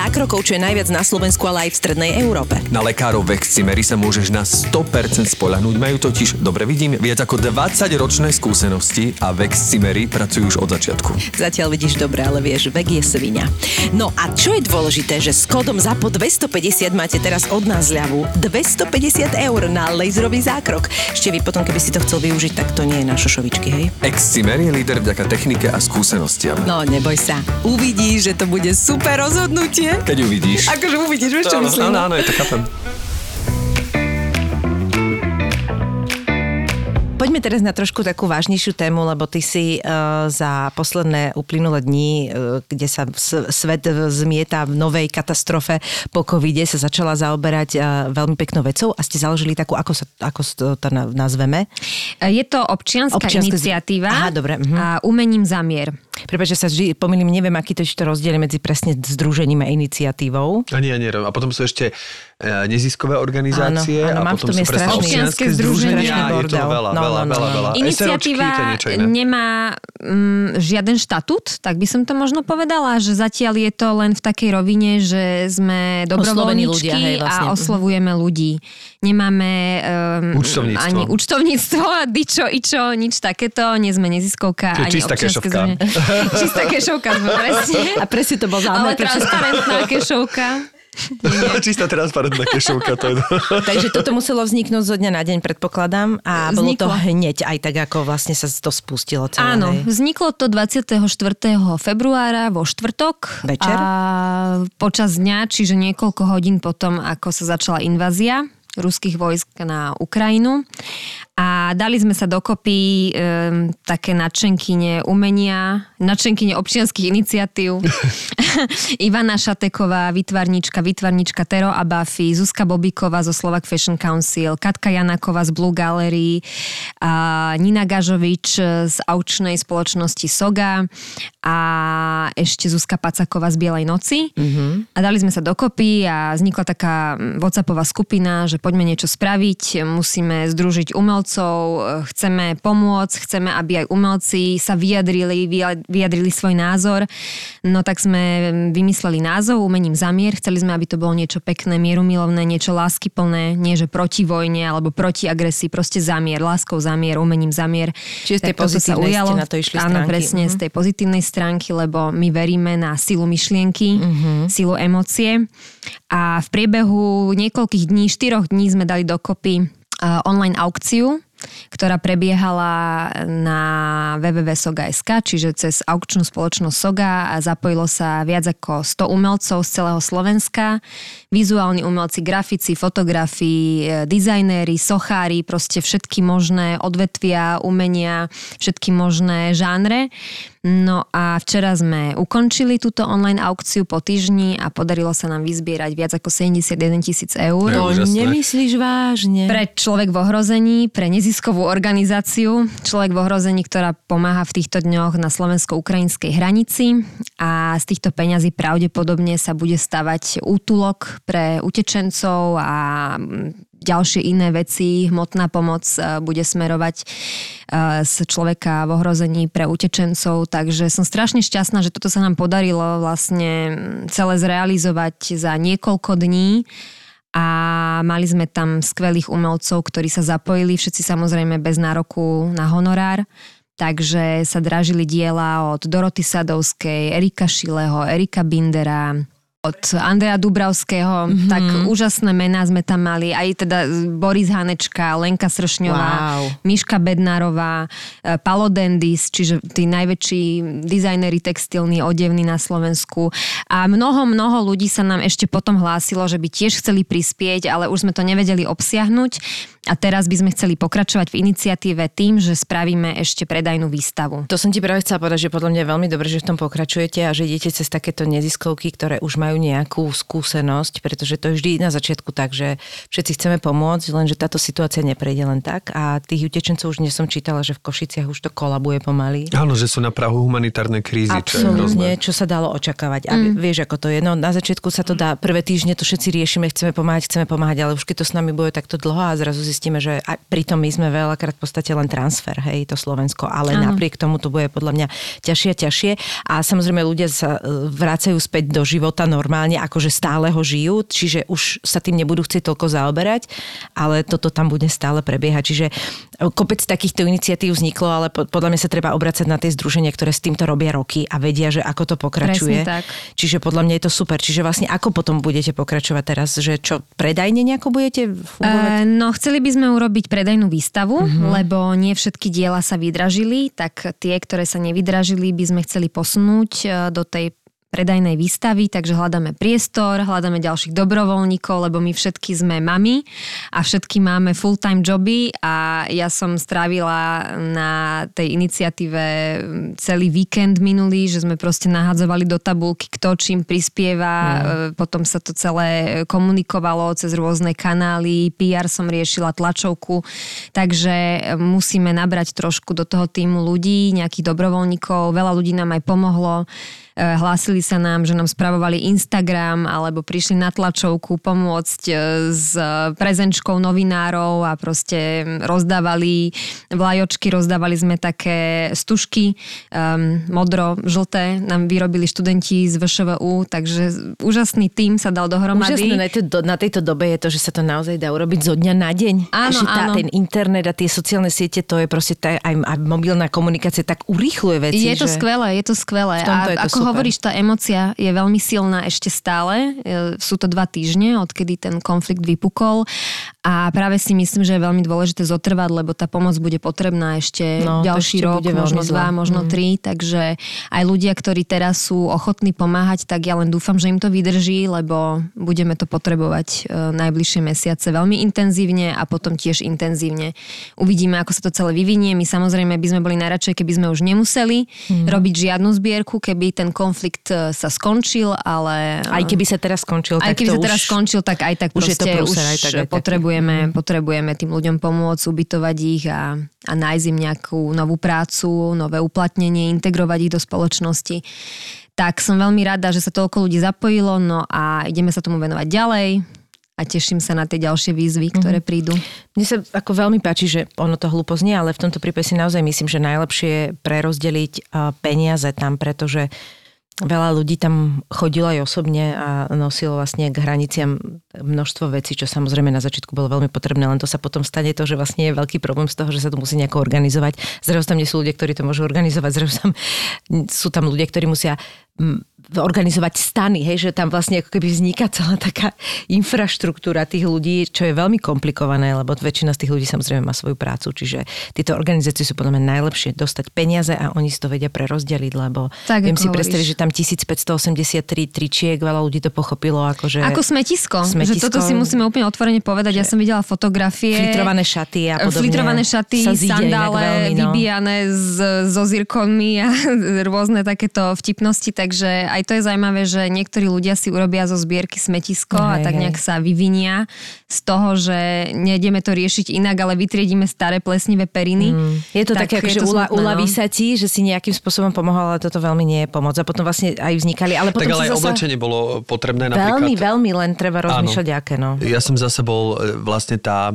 zákrokov, čo je najviac na Slovensku. Ale aj v strednej Európe. Na lekárov v Excimeri sa môžeš na 100% spoľahnúť. Majú totiž, dobre vidím, viac ako 20-ročné skúsenosti a v Excimeri pracujú už od začiatku. Zatiaľ vidíš dobre, ale vieš, vek je svinia. No a čo je dôležité, že s kódom ZAPO 250 máte teraz od nás zľavu 250 € na laserový zákrok. Ešte vy potom, keby si to chcel využiť, tak to nie je na šošovičky, hej? Excimer je líder vďaka technike a skúsenostiam. No, neboj sa. Uvidíš, že to bude super rozhodnutie. Keď uvidíš. Akože uvidíš. Vidíš, čo myslím? Áno, ja to chápem. Poďme teraz na trošku takú vážnejšiu tému, lebo ty si za posledné uplynulé dni, kde sa svet zmieta v novej katastrofe po covide, sa začala zaoberať veľmi peknou vecou a ste založili takú, ako to nazveme? Je to občianska iniciatíva a umením zamier. Prepáč, že sa vždy pomýlim, neviem, aký to ešte rozdiel medzi presne združením a iniciatívou. A potom sú ešte neziskové organizácie a potom sú presne občianske združenia. Je to veľa. Iniciatíva nemá žiaden štatút, tak by som to možno povedala, že zatiaľ je to len v takej rovine, že sme dobrovoľníčky a oslovujeme ľudí. Nemáme ani účtovníctvo, dičo, ičo, nič takéto, nie sme neziskovka, ani občianske združenia. Čistá kešovka sme, presne. A presne to bol zámer. Ale transparentná kešovka. Čistá transparentná kešovka. To je... Takže toto muselo vzniknúť zo dňa na deň, predpokladám. A vzniklo. Bolo to hneď, aj tak ako vlastne sa to spustilo celé. Áno, vzniklo to 24. februára vo štvrtok. Večer. A počas dňa, čiže niekoľko hodín potom, ako sa začala invázia ruských vojsk na Ukrajinu. A dali sme sa dokopy také nadšenkyne umenia, nadšenkyne občianskych iniciatív. Ivana Šateková, vytvarnička Tero Abaffi, Zuzka Bobíková zo Slovak Fashion Council, Katka Janáková z Blue Gallery, a Nina Gažovič z aučnej spoločnosti Soga a ešte Zuzka Pacáková z Bielej noci. A dali sme sa dokopy a vznikla taká WhatsAppová skupina, že poďme niečo spraviť, musíme združiť umelcov, chceme pomôcť, chceme, aby aj umelci sa vyjadrili svoj názor. No tak sme vymysleli názov Umením zamier. Chceli sme, aby to bolo niečo pekné, mierumilovné, niečo láskyplné, nie že proti vojne alebo proti agresii, proste zamier, láskou zamier, umením zamier. Čiže z tej pozitívnej stránky na to išli stránky. Áno, presne, z tej pozitívnej stránky, lebo my veríme na silu myšlienky, silu emócie. A v priebehu niekoľkých dní, 4 dní sme dali dokopy online aukciu, ktorá prebiehala na www.soga.sk, čiže cez aukčnú spoločnosť Soga, a zapojilo sa viac ako 100 umelcov z celého Slovenska. Vizuálni umelci, grafici, fotografi, dizajnéri, sochári, proste všetky možné odvetvia, umenia, všetky možné žánre. No a včera sme ukončili túto online aukciu po týždni a podarilo sa nám vyzbierať viac ako 71 000 eur. To nemyslíš vážne? Pre Človek v ohrození, pre neziskovú organizáciu Človek v ohrození, ktorá pomáha v týchto dňoch na slovensko-ukrajinskej hranici, a z týchto peňazí pravdepodobne sa bude stavať útulok pre utečencov a ďalšie iné veci. Hmotná pomoc bude smerovať z Človeka v ohrození pre utečencov, takže som strašne šťastná, že toto sa nám podarilo vlastne celé zrealizovať za niekoľko dní. A mali sme tam skvelých umelcov, ktorí sa zapojili, všetci samozrejme bez nároku na honorár. Takže sa dražili diela od Doroty Sadovskej, Erika Šileho, Erika Bindera, od Andrea Dubravského, tak úžasné mená sme tam mali, aj teda Boris Hanečka, Lenka Sršňová, Miška Bednárová, Palo Dendis, čiže tí najväčší dizajneri textilní, odevní na Slovensku. A mnoho ľudí sa nám ešte potom hlásilo, že by tiež chceli prispieť, ale už sme to nevedeli obsiahnuť. A teraz by sme chceli pokračovať v iniciatíve tým, že spravíme ešte predajnú výstavu. To som ti práve chcela povedať, že podľa mňa je veľmi dobré, že v tom pokračujete a že idete cez takéto neziskovky, ktoré už majú nejakú skúsenosť, pretože to je vždy na začiatku tak, že všetci chceme pomôcť, lenže táto situácia neprejde len tak. A tých utečencov už som čítala, že v Košiciach už to kolabuje pomaly. Áno, že sú na prahu humanitárnej krízy. Absolutne, čo sa dalo očakávať. A vieš, ako to je. No, na začiatku sa to dá, prvé týždne to všetci riešime, chceme pomáhať, ale už keď to s nami bude takto dlho a zrazu zistíme, že pritom my sme veľakrát v podstate len transfer, hej, to Slovensko, ale áno, napriek tomu to bude podľa mňa ťažšie. A samozrejme ľudia sa vracajú späť do života normálne, akože stále ho žijú, čiže už sa tým nebudú chcieť toľko zaoberať, ale toto tam bude stále prebiehať. Čiže kopec takýchto iniciatív vzniklo, ale podľa mňa sa treba obracať na tie združenia, ktoré s týmto robia roky a vedia, že ako to pokračuje. Presne tak. Čiže podľa mňa je to super. Čiže vlastne ako potom budete pokračovať teraz, že čo predajne nejako budete fungovať? By sme urobiť predajnú výstavu, lebo nie všetky diela sa vydražili, tak tie, ktoré sa nevydražili, by sme chceli posunúť do tej predajnej výstavy, takže hľadáme priestor, hľadáme ďalších dobrovoľníkov, lebo my všetky sme mami a všetky máme full-time joby a ja som strávila na tej iniciatíve celý víkend minulý, že sme proste nahádzovali do tabulky, kto čím prispieva, potom sa to celé komunikovalo cez rôzne kanály, PR som riešila, tlačovku, takže musíme nabrať trošku do toho týmu ľudí, nejakých dobrovoľníkov, veľa ľudí nám aj pomohlo. Hlásili sa nám, že nám spravovali Instagram alebo prišli na tlačovku pomôcť s prezenčkou novinárov a proste rozdávali vlajočky, rozdávali sme také stužky, modro-žlté, nám vyrobili študenti z VŠMU, takže úžasný tím sa dal dohromady. Úžasné, na tejto dobe je to, že sa to naozaj dá urobiť zo dňa na deň. Áno, áno. Ten internet a tie sociálne siete, to je proste aj mobilná komunikácia tak urýchľuje veci. Je to skvelé, je to skvelé. Ako hovoríš, tá emócia je veľmi silná ešte stále. Sú to 2 týždne, odkedy ten konflikt vypukol a práve si myslím, že je veľmi dôležité zotrvať, lebo tá pomoc bude potrebná ešte ďalší ešte rok, možno 2, možno 3, takže aj ľudia, ktorí teraz sú ochotní pomáhať, tak ja len dúfam, že im to vydrží, lebo budeme to potrebovať najbližšie mesiace veľmi intenzívne a potom tiež intenzívne. Uvidíme, ako sa to celé vyvinie. My samozrejme by sme boli najradšej, keby sme už nemuseli robiť žiadnu zbierku, keby ten konflikt sa skončil, ale... Aj keby sa teraz skončil, tak to už... aj tak proste potrebujeme tým ľuďom pomôcť, ubytovať ich a nájsť im nejakú novú prácu, nové uplatnenie, integrovať ich do spoločnosti. Tak som veľmi rada, že sa toľko ľudí zapojilo, no a ideme sa tomu venovať ďalej. A teším sa na tie ďalšie výzvy, ktoré prídu. Mne sa ako veľmi páči, že ono to hlupo znie, ale v tomto prípade si naozaj myslím, že najlepšie je prerozdeliť peniaze tam, pretože veľa ľudí tam chodilo aj osobne a nosilo vlastne k hraniciam množstvo vecí, čo samozrejme na začiatku bolo veľmi potrebné, len to sa potom stane to, že vlastne je veľký problém z toho, že sa to musí nejako organizovať. Zrazu tam nie sú ľudia, ktorí to môžu organizovať, zrazu tam sú tam ľudia, ktorí musia organizovať stany, hej, že tam vlastne ako keby vzniká celá taká infraštruktúra tých ľudí, čo je veľmi komplikované, lebo väčšina z tých ľudí samozrejme má svoju prácu, čiže tieto organizácie sú podľa mňa najlepšie dostať peniaze a oni si to vedia prerozdeliť, lebo tak, viem si predstaviť, že tam 1583 tričiek, veľa ľudí to pochopilo, akože... Ako smetisko, že toto si musíme úplne otvorene povedať, ja som videla fotografie... Flitrované šaty a podobne. Flitrované šaty, sandále, vybijané so zirkonmi a rôzne takéto vtipnosti, takže aj to je zaujímavé, že niektorí ľudia si urobia zo zbierky smetisko a tak nejak sa vyvinia z toho, že nejdeme to riešiť inak, ale vytriedíme staré plesnivé periny. Je to tak, také, akože uľaví sa ti, že si nejakým spôsobom pomohol, ale toto veľmi nie je pomoc. A potom vlastne aj vznikali, ale potom tak ale aj oblečenie bolo potrebné napríklad. Veľmi, len treba rozmýšľať, aké no. Ja som zase bol vlastne tá,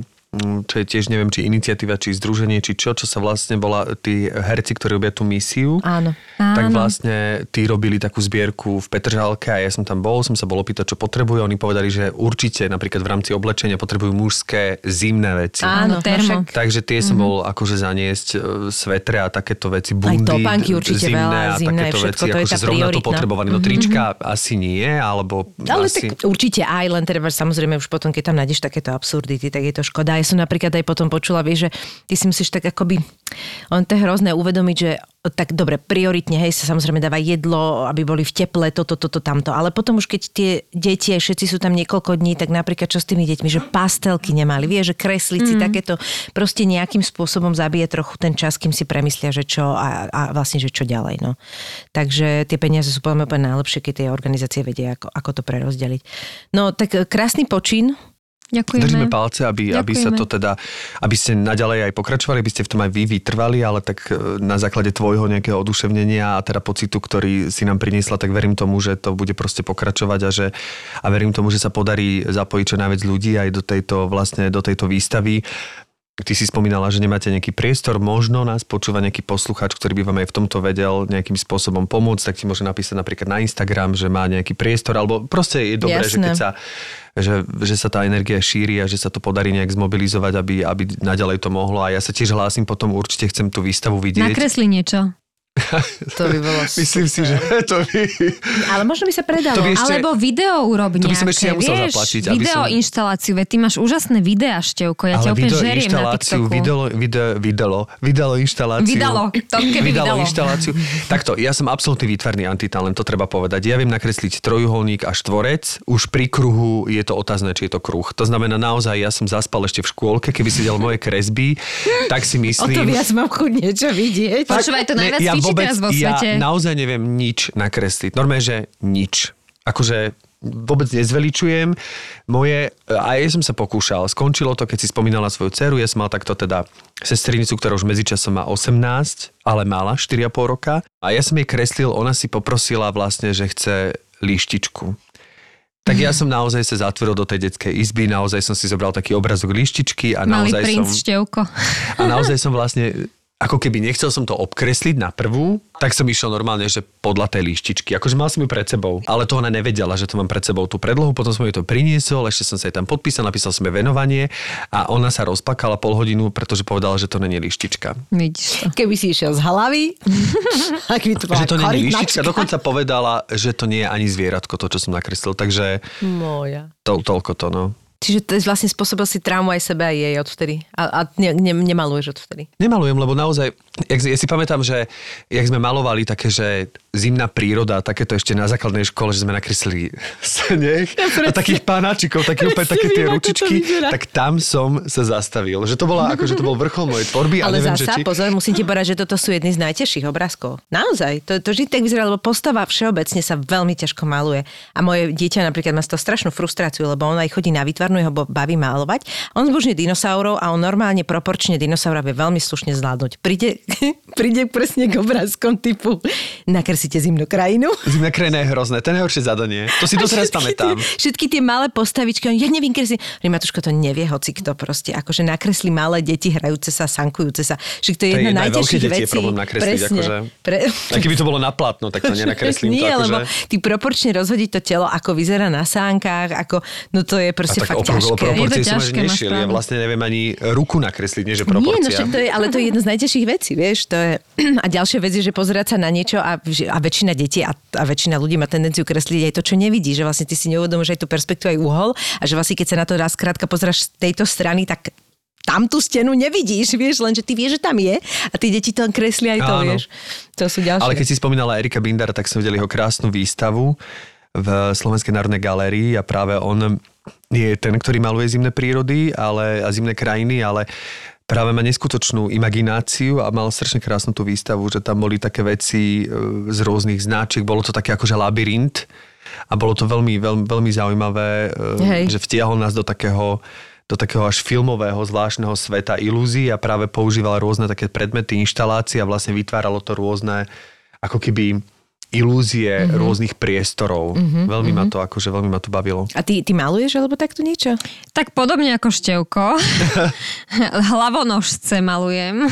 čo je tiež, neviem, či iniciatíva, či združenie, či čo sa vlastne bola, tí herci, ktorí robia tú misiu, tak vlastne tí robili takú zbierku v Petržalke a ja som tam bol, som sa bol opýtať, čo potrebujú. Oni povedali, že určite napríklad v rámci oblečenia potrebujú mužské zimné veci. Áno, termo. Takže tie som bol akože zaniesť svetre a takéto veci, bundy, topánky, určite zimné, veľa, zimné a takéto veci. Akože zrovna to potrebované. No trička asi nie, alebo ale asi... Tak určite aj, len treba samozrejme už potom, keď tam nájdeš takéto absurdity, tak je to škoda. Ja som napríklad aj potom počula, vieš, že ty si musíš tak akoby, on to je hrozné uvedomiť, že tak dobre, prioritne, hej, sa samozrejme dáva jedlo, aby boli v teple, toto, tamto. Ale potom už keď tie deti, všetci sú tam niekoľko dní, tak napríklad čo s tými deťmi, že pastelky nemali, vieš, že kreslici, takéto, proste nejakým spôsobom zabije trochu ten čas, kým si premyslia, že čo a vlastne, že čo ďalej, no. Takže tie peniaze sú podľa mňa úplne najlepšie, keď tie organizácie vedia, ako to prerozdeliť. No, tak krásny počin. Ďakujeme. Držíme palce, aby sa to teda, aby ste naďalej aj pokračovali, aby ste v tom aj vy vytrvali, ale tak na základe tvojho nejakého oduševnenia a teda pocitu, ktorý si nám priniesla, tak verím tomu, že to bude proste pokračovať a verím tomu, že sa podarí zapojiť čo najviac ľudí aj do tejto výstavy. Ty si spomínala, že nemáte nejaký priestor, možno nás počúva nejaký poslucháč, ktorý by vám aj v tomto vedel nejakým spôsobom pomôcť, tak ti môže napísať napríklad na Instagram, že má nejaký priestor, alebo proste je dobré, že keď sa... že sa tá energia šíri a že sa to podarí nejak zmobilizovať, aby naďalej to mohlo. A ja sa tiež hlásim potom, určite chcem tú výstavu vidieť. Nakresli niečo. To by bolo super. Myslím si, že to by... Ale možno by sa predalo. Alebo video urob nejaké. To by som ešte nemusel zaplatiť. Video inštaláciu, veď ty máš úžasné videá, Števko. Ja ťa opäť žeriem na TikToku. Vydalo inštaláciu. Takto, ja som absolútny výtvarný antitalent, to treba povedať. Ja viem nakresliť trojuholník a štvorec. Už pri kruhu je to otázne, či je to kruh. To znamená naozaj, ja som zaspal ešte v škôlke, keby si videl moje kresby, tak si myslím... O to viac mám chuť niečo vidieť. Počúvaj, to najviac fičí teraz vo svete. Ja naozaj neviem nič nakresliť. Normálne, že nič. Akože vôbec nezveličujem. A ja som sa pokúšal. Skončilo to, keď si spomínala svoju dceru. Ja som mal takto teda sestrinicu, ktorá už medzičasom má 18, ale mala 4,5 roka. A ja som jej kreslil, ona si poprosila vlastne, že chce líštičku. Tak ja som naozaj sa zatvoril do tej detskej izby, naozaj som si zobral taký obrázok líštičky a naozaj malý princ Števko. A naozaj som vlastne, ako keby nechcel som to obkresliť na prvú, tak som išiel normálne, že podľa tej líštičky. Akože mal som ju pred sebou, ale to ona nevedela, že to mám pred sebou tú predlohu, potom som jej to priniesol, ešte som sa jej tam podpísal, napísal som jej venovanie a ona sa rozplakala pol hodinu, pretože povedala, že to nie je líštička. Vidíš to. Keby si išiel z hlavy, že to nie je líštička. Dokonca povedala, že to nie je ani zvieratko, to, čo som nakreslil, takže toľko to, no. Čiže vlastne spôsobil si traumu aj sebe a jej odvtedy. A nemaluješ odvtedy. Nemalujem, lebo naozaj, ja si pamätám, že jak sme malovali také, že zimná príroda, takéto ešte na základnej škole, že sme nakreslili sneh a takých pánačikov, také tie ručičky, tak tam som sa zastavil. Že to bola, akože to bol vrchol mojej tvorby. Ale neviem, zasa, pozor, musím ti povedať, že toto sú jedny z najtežších obrázkov. Naozaj, to vždy tak vyzerá, lebo postava všeobecne sa veľmi ťažko maluje. A moje dieťa napríklad má z toho strašnú frustráciu, lebo ona aj chodí na výtvar, jeho baví malovať. On zbožňuje dinosaurov a on normálne proporčne dinosaura vie veľmi slušne zvládnuť. Príde presne k obrázkom typu nakreslite zimnú krajinu. Zimná krajina je hrozné, to je najhoršie zadanie. To si doteraz pamätám. Všetky tie malé postavičky, on ja neviem kresliť. Matuško to nevie hoci kto proste, akože nakreslí malé deti hrajúce sa, sankujúce sa. Že to je jedna najťažších vecí. To je problém nakresliť, akože. A keby to bolo na plátno, tak to nenakreslím. Nie, to akože. Lebo ty proporčne rozhodiť to telo, ako vyzerá na sánkach, ako no to je proste fakt proporcie som až nešiel. Ja vlastne neviem ani ruku nakresliť, nie že proporcia. Nie, no, ale to je jedna z najťažších vecí, vieš. To je... A ďalšia vec je, že pozerať sa na niečo a väčšina detí a väčšina ľudí má tendenciu kresliť aj to, čo nevidí. Že vlastne ty si neuvedomuješ aj tú perspektívu, aj uhol a že vlastne keď sa na to raz krátka pozeraš z tejto strany, tak tam tú stenu nevidíš, vieš, lenže ty vieš, že tam je a tí deti to kreslia aj to, áno. Vieš. To sú ďalšie. Ale keď si spomínala Erika Bindera, tak som videl jeho krásnu výstavu v Slovenskej národnej galérii a práve on je ten, ktorý maluje zimné prírody a zimné krajiny, ale práve má neskutočnú imagináciu a mal strašne krásnu tú výstavu, že tam boli také veci z rôznych značiek. Bolo to také akože labyrint a bolo to veľmi, veľmi, veľmi zaujímavé, že vtiahol nás do takého až filmového zvláštneho sveta ilúzií a práve používal rôzne také predmety, inštalácie a vlastne vytváralo to rôzne ako keby... ilúzie rôznych priestorov. Veľmi ma to akože veľmi ma to bavilo. A ty maluješ alebo takto niečo? Tak podobne ako Števko. Hlavonožce malujem.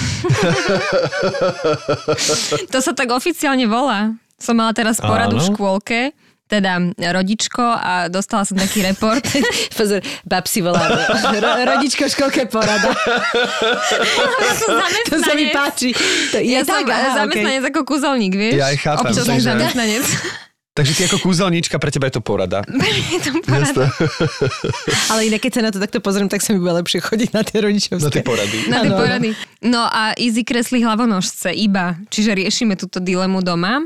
To sa tak oficiálne volá. Som mala teraz poradu v škôlke. Teda rodičko a dostala som taký report. Pozor, babsi volá rodičko školke porada. To sa mi páči. Ja som zamestnanec ako kúzelník, vieš? Ja aj chápem. Občas som zamestnanec. Takže ty ako kúzelníčka, pre teba je to porada. Je to porada. Ale inak, keď sa na to takto pozriem, tak sa mi bude lepšie chodiť na tie rodičovské. Na tie porady. Na tie porady. No a Izzy kreslí hlavonožce iba. Čiže riešime túto dilemu doma.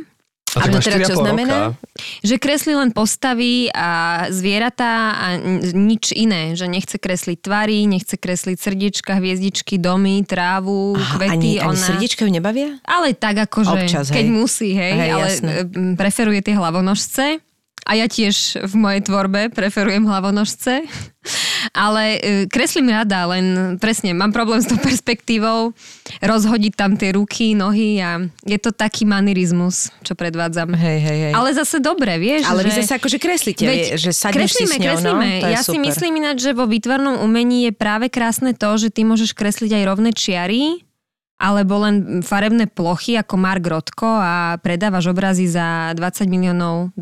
A to teda čo znamená? Že kreslí len postavy a zvieratá a nič iné. Že nechce kresliť tvary, nechce kresliť srdiečka, hviezdičky, domy, trávu, kvety. Ani srdiečka ju nebavia? Ale tak akože, občas, keď musí, hej ale jasné. Preferuje tie hlavonožce. A ja tiež v mojej tvorbe preferujem hlavonožce. Ale kreslím rada, len presne, mám problém s tou perspektívou rozhodiť tam tie ruky, nohy a je to taký manirizmus, čo predvádzam. Hej. Ale zase dobre, vieš. Ale že... vy zase akože kreslíte, že sadíš si s ňou. Kreslíme. No? Ja si myslím ináč, že vo výtvarnom umení je práve krásne to, že ty môžeš kresliť aj rovné čiary, alebo len farebné plochy ako Mark Rothko a predávaš obrazy za $20 miliónov.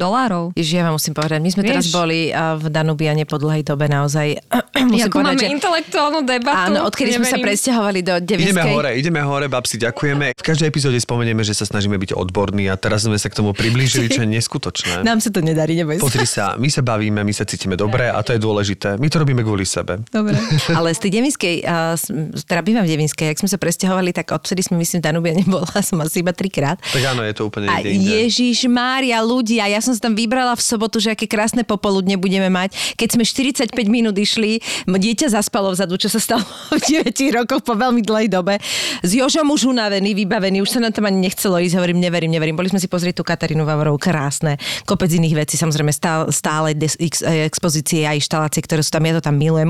Ja vám musím povedať, my sme teraz boli v Danubiane po dlhej dobe naozaj. Musím povedať, máme intelektuálnu debatu. Áno, odkedy sme sa presťahovali do devinskej. Ideme hore, babsi, ďakujeme. V každej epizóde spomenieme, že sa snažíme byť odborní a teraz sme sa k tomu priblížili, čo je neskutočné. Nám sa to nedarí, neboj sa. Pozri sa, my sa bavíme, my sa cítime dobre a to je dôležité. My to robíme kvôli sebe. Dobre. Ale z tej devinskej, teda bývam v devinskej, ak sme sa presťahovali, tak odvtedy sme, myslím, v Danubia nebola, som asi iba 3-krát. Tak áno, je to úplne inde. Ježišmária, ľudia, ja som sa tam vybrala v sobotu, že aké krásne popoludne budeme mať. Keď sme 45 minút išli, dieťa zaspalo vzadu, čo sa stalo v 9 rokoch po veľmi dlhej dobe. S Jožom už unavený, vybavený, už sa na to ani nechcelo ísť, hovorím, neverím. Boli sme si pozrieť tú Katarínu Vavarovú, krásne. Kopec iných vecí, samozrejme stále expozície a inštalácie, ktoré sú tam, ja to tam milujem.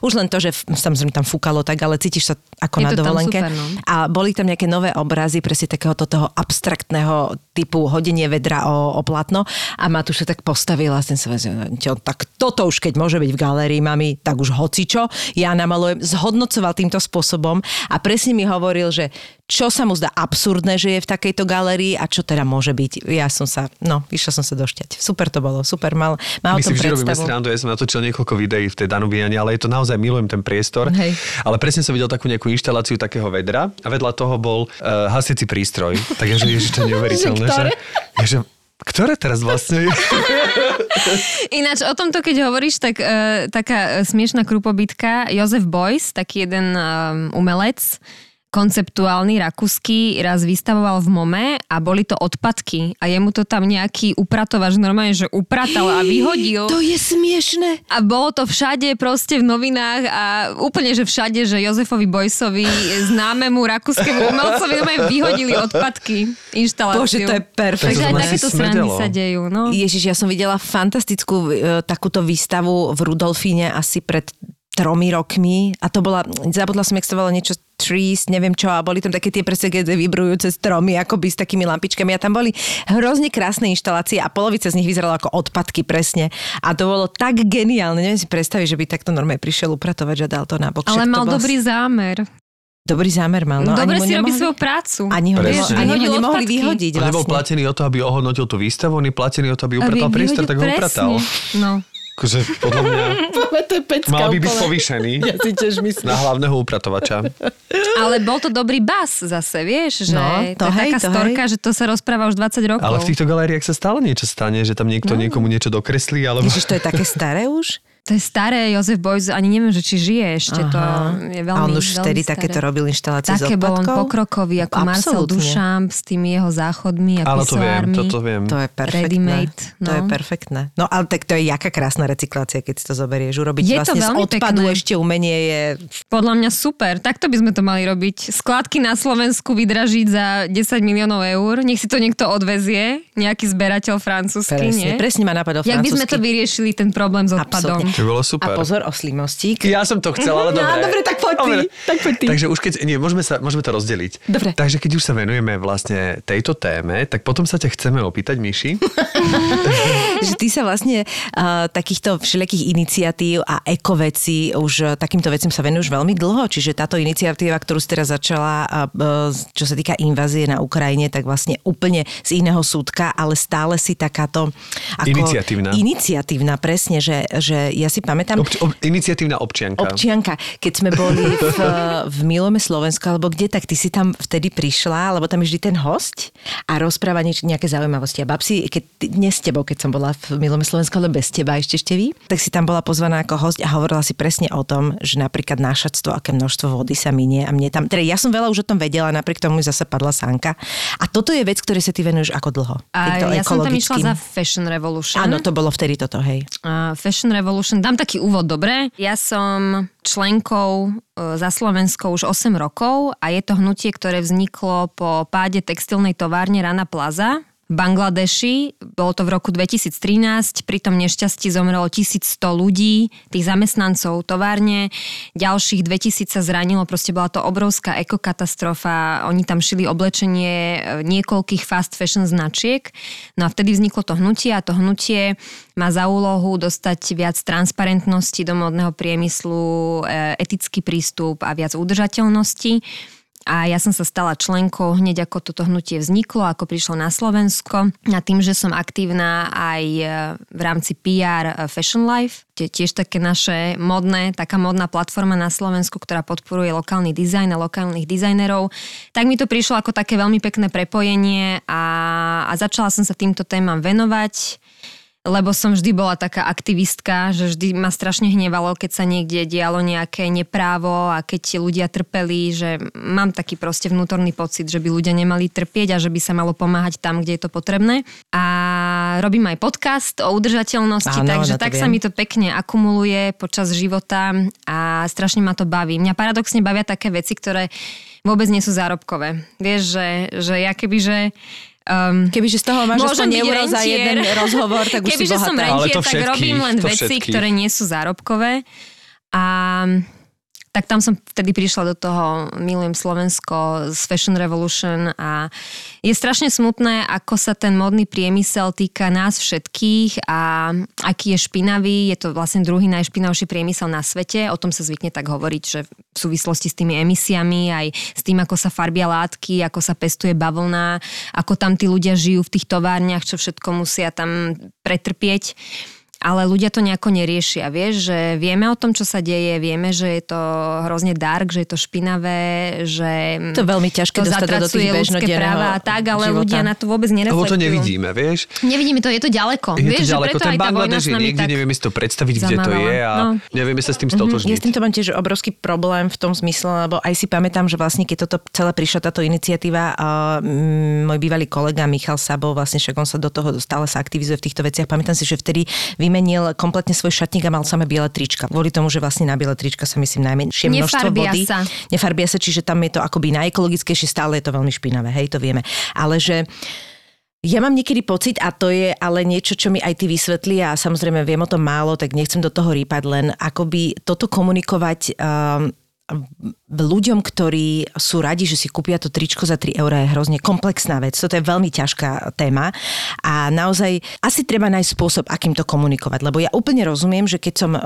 Už len to, že samozrejme tam fúkalo tak, ale cítiš sa ako na dovolenke. A boli tam nejaké nové obrazy, presne takého toho abstraktného typu hodenie vedra o plátno a Matúša tak postavila, tak toto už keď môže byť v galérii, mami, tak už hocičo, ja namalujem, zhodnocoval týmto spôsobom a presne mi hovoril, že čo sa mu zdá absurdné, že je v takejto galérii a čo teda môže byť. Išla som sa došťať. Super to bolo, super. Mal myslím, že robíme srandu, ja som natočil niekoľko videí v tej Danubiane, ale je to naozaj, milujem ten priestor. Hej. Ale presne som videl takú nejakú inštaláciu takého vedra a vedľa toho bol hasiaci prístroj. Takže ježiš, to je neuveriteľné. Ktoré teraz vlastne je? Ináč, o tomto, keď hovoríš, tak taká smiešná krupobytka. Joseph Beuys, taký jeden umelec, konceptuálny, rakúsky, raz vystavoval v MoME a boli to odpadky a jemu to tam nejaký upratovač normálne, že upratal a vyhodil. To je smiešné. A bolo to všade proste v novinách a úplne, že všade, že Josefovi Beuysovi, známemu rakúskému umelcovi, vyhodili odpadky, inštaláciu. Bože, to je perfektné. Takže aj takéto srandy sa dejú. No. Ježiš, ja som videla fantastickú takúto výstavu v Rudolfíne asi pred 3 rokmi a to bola, zabudla som, jak to bolo niečo trees, neviem čo, a boli tam také tie presne, kde vibrujúce stromy, akoby s takými lampičkami a tam boli hrozne krásne inštalácie a polovica z nich vyzerala ako odpadky presne a to bolo tak geniálne, neviem si predstaviť, že by takto normálne prišiel upratovať a dal to na bok. Ale mal dobrý zámer. Dobrý zámer mal, no. Dobre si robí svoju prácu. Ani ho nemohli vyhodiť vlastne. On nebol platený o to, aby ohodnotil tú výstavu, on je platený o to, aby upratal priestor, tak ho upratal. No. Akože podľa mňa mal by byť povýšený na hlavného upratovača. Ale bol to dobrý bas zase, vieš, že no, to je hej, taká to storka, hej. Že to sa rozpráva už 20 rokov. Ale v týchto galériách sa stále niečo stane, že tam niekto niekomu niečo dokreslí. Alebo... Ježiš, to je také staré už? To je staré, Joseph Beuys, ani neviem, že či žije ešte, to je veľmi staré. A on už vtedy takéto robil inštalácie z odpadkov? Také bol on pokrokový, ako Marcel Duchamp s tými jeho záchodmi a pisoármi. Ale to viem. To je perfektné. To je perfektné. No ale tak to je jaká krásna recyklácia, keď si to zoberieš. Urobiť je vlastne z odpadu pekné. Ešte umenie je... Podľa mňa super, takto by sme to mali robiť. Skládky na Slovensku vydražiť za 10 miliónov eur, nech si to niekto odvezie, nejaký zberateľ francúzsky, nie? Presne ma napadol francúzsky. Jak by sme to vyriešili, ten problém s odpadom? Absolutne. To bolo super. A pozor, oslí mostík. Ja som to chcela, ale dobre. No, dobre, tak poď ty. Takže už keď, môžeme to rozdeliť. Dobre. Takže keď už sa venujeme vlastne tejto téme, tak potom sa ťa chceme opýtať, Miši. Že ty sa vlastne takýchto všelijakých iniciatív a ekovecí, už takýmto vecem sa venuješ veľmi dlho, čiže táto iniciatíva, ktorú si teraz začala, čo sa týka invázie na Ukrajine, tak vlastne úplne z iného súdka, ale stále si takáto... Ako iniciatívna, presne, že ja si pamätám... Iniciatívna občianka. Občianka. Keď sme boli v Milome Slovensko, alebo kde, tak ty si tam vtedy prišla, lebo tam je vždy ten host a rozpráva nejaké zaujímavosti. A babsi, dnes s tebou, keď som bola v Milome Slovensko, ale bez teba ešte vy, tak si tam bola pozvaná ako host a hovorila si presne o tom, že napríklad nášatstvo, aké množstvo vody sa minie a mne tam... Teda ja som veľa už o tom vedela, napriek tomu zase padla sánka. A toto je vec, ktorej sa ty venuješ ako dlho. A ja som tam išla za Fashion Revolution. Áno, to bolo vtedy toto, hej. Fashion Revolution. Dám taký úvod, dobre? Ja som členkou Za Slovensko už 8 rokov a je to hnutie, ktoré vzniklo po páde textilnej továrne Rana Plaza v Bangladeši. Bolo to v roku 2013, pri tom nešťastí zomrelo 1100 ľudí, tých zamestnancov továrne, ďalších 2000 sa zranilo, proste bola to obrovská ekokatastrofa, oni tam šili oblečenie niekoľkých fast fashion značiek, no a vtedy vzniklo to hnutie a to hnutie má za úlohu dostať viac transparentnosti do módneho priemyslu, etický prístup a viac udržateľnosti. a ja som sa stala členkou hneď ako toto hnutie vzniklo, ako prišlo na Slovensko. A tým, že som aktívna aj v rámci PR Fashion Life, tiež také naše modné, taká modná platforma na Slovensku, ktorá podporuje lokálny dizajn a lokálnych dizajnerov, tak mi to prišlo ako také veľmi pekné prepojenie a začala som sa týmto témam venovať, lebo som vždy bola taká aktivistka, že vždy ma strašne hnevalo, keď sa niekde dialo nejaké neprávo a keď ti ľudia trpeli, že mám taký proste vnútorný pocit, že by ľudia nemali trpieť a že by sa malo pomáhať tam, kde je to potrebné. A robím aj podcast o udržateľnosti, áno, takže tak sa mi to pekne akumuluje počas života a strašne ma to baví. Mňa paradoxne bavia také veci, ktoré vôbec nie sú zárobkové. Vieš, že ja kebyže... kebyže z toho máš aspoň euro za jeden rozhovor, tak už si bohatá. Kebyže som rentier, tak robím len veci, ktoré nie sú zárobkové. A tak tam som vtedy prišla do toho Milujem Slovensko z Fashion Revolution a je strašne smutné, ako sa ten modný priemysel týka nás všetkých a aký je špinavý. Je to vlastne druhý najšpinavší priemysel na svete. O tom sa zvykne tak hovoriť, že v súvislosti s tými emisiami, aj s tým, ako sa farbia látky, ako sa pestuje bavlna, ako tam tí ľudia žijú v tých továrniach, čo všetko musia tam pretrpieť. Ale ľudia to nejako neriešia, vieš, že vieme o tom, čo sa deje, vieme, že je to hrozne dark, že je to špinavé, že to veľmi ťažké dostať do tých bežnodenného práva, tak, ale života. Ľudia na to vôbec nereflektujú. Lebo to nevidíme, vieš? Nevidíme to, je to ďaleko. Je to ďaleko, ten Bangladeš je niekde, nevieme si to predstaviť, zamávalo, kde to je a nevieme sa s tým stotožniť. Ja s týmto mám tiež obrovský problém v tom zmysle, lebo aj si pamätám, že vlastne keď toto celé prišla táto iniciatíva, môj bývalý kolega Michal Sabo, vlastne však on sa do toho stále sa aktivizuje v týchto veciach. Pamätám si, že vtedy vymenil kompletne svoj šatník a mal samé biele trička. Kvôli tomu, že vlastne na biele trička sa myslím najmenšie množstvo vody. Nefarbia sa, čiže tam je to akoby najekologickejšie, stále je to veľmi špinavé, hej, to vieme. Ale že ja mám niekedy pocit, a to je ale niečo, čo mi aj ty vysvetlí a samozrejme viem o tom málo, tak nechcem do toho rýpať, len akoby toto komunikovať ľuďom, ktorí sú radi, že si kúpia to tričko za 3 € je hrozne komplexná vec. Toto je veľmi ťažká téma a naozaj asi treba nájsť spôsob, akým to komunikovať. Lebo ja úplne rozumiem, že keď som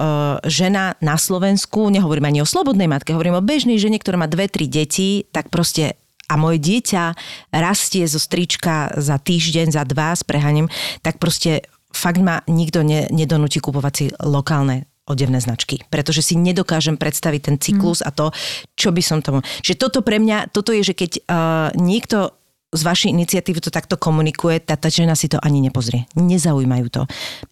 žena na Slovensku, nehovorím ani o slobodnej matke, hovorím o bežnej žene, ktorá má 2-3 deti, tak proste a moje dieťa rastie zo strička za týždeň, za 2 s prehaním, tak proste fakt ma nikto nedonúti kúpovať si lokálne odevné značky, pretože si nedokážem predstaviť ten cyklus a to, čo by som tomu... Čiže toto pre mňa, toto je, že keď niekto z vašej iniciatívy to takto komunikuje, tá žena si to ani nepozrie. Nezaujímajú to.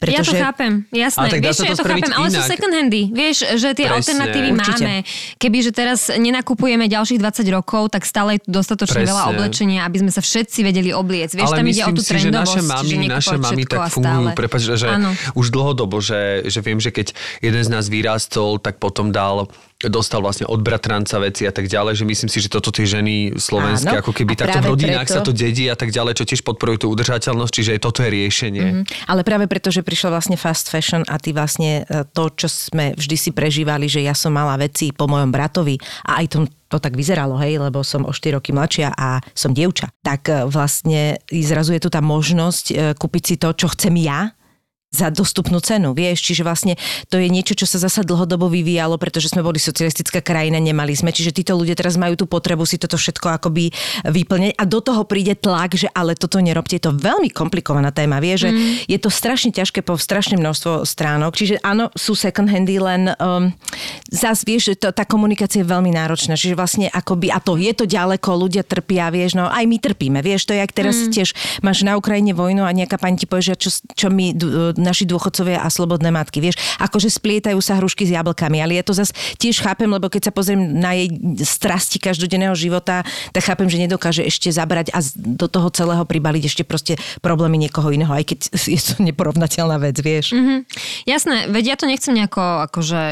Pretože... Ja to chápem, jasné. Vieš, ja to chápem, inak. Ale sú second handy. Vieš, že tie alternatívy máme. Kebyže teraz nenakupujeme ďalších 20 rokov, tak stále je dostatočne veľa oblečenia, aby sme sa všetci vedeli obliec. Vieš, ale tam ide o tú trendovosť. Ale myslím si, že naše mami tak fungujú. Prepáč, že už dlhodobo, že viem, že keď jeden z nás vyrástol, tak potom dostal vlastne od bratranca veci a tak ďalej, že myslím si, že toto tie ženy slovenské ako keby takto v rodinách sa to dedí a tak ďalej, čo tiež podporujú tú udržateľnosť, čiže aj toto je riešenie. Ale práve preto, že prišla vlastne fast fashion a ty vlastne to, čo sme vždy si prežívali, že ja som mala veci po mojom bratovi a aj to tak vyzeralo, hej, lebo som o 4 roky mladšia a som dievča. Tak vlastne zrazu je tu tá možnosť kúpiť si to, čo chcem ja, za dostupnú cenu, vieš, čiže vlastne to je niečo, čo sa zasa dlhodobo vyvíjalo, pretože sme boli socialistická krajina, nemali sme, čiže títo ľudia teraz majú tú potrebu si toto všetko akoby vyplňať a do toho príde tlak, že ale toto nerobte, je to veľmi komplikovaná téma, vieš, že je to strašne ťažké po strašné množstvo stránok, čiže áno, sú second handy, len zas vieš, že tá komunikácia je veľmi náročná, čiže vlastne akoby, a to je to ďaleko, ľudia trpia, vieš, no aj my trpíme, vieš, to je, ak teraz tiež máš na Ukrajine vojnu a nejaká pani ti povie, že čo my naši dôchodcovia a slobodné matky, vieš, akože splietajú sa hrušky s jablkami, ale ja to zase tiež chápem, lebo keď sa pozriem na jej strasti každodenného života, tak chápem, že nedokáže ešte zabrať a do toho celého pribaliť ešte proste problémy niekoho iného, aj keď je to neporovnateľná vec, vieš. Jasné, veď ja to nechcem nejako akože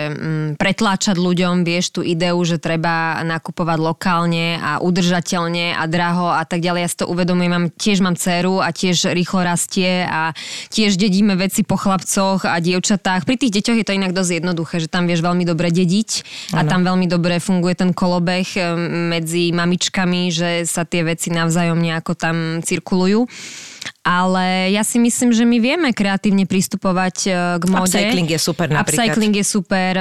pretláčať ľuďom, vieš, tú ideu, že treba nakupovať lokálne a udržateľne a draho a tak ďalej. Ja si to uvedomujem, tiež mám dceru a tiež rýchlo rastie a tiež dedíme veci po chlapcoch a dievčatách. Pri tých deťoch je to inak dosť jednoduché, že tam vieš veľmi dobre dediť a tam veľmi dobre funguje ten kolobeh medzi mamičkami, že sa tie veci navzájom nejako tam cirkulujú. Ale ja si myslím, že my vieme kreatívne pristupovať k móde. Upcycling je super napríklad. Upcycling je super,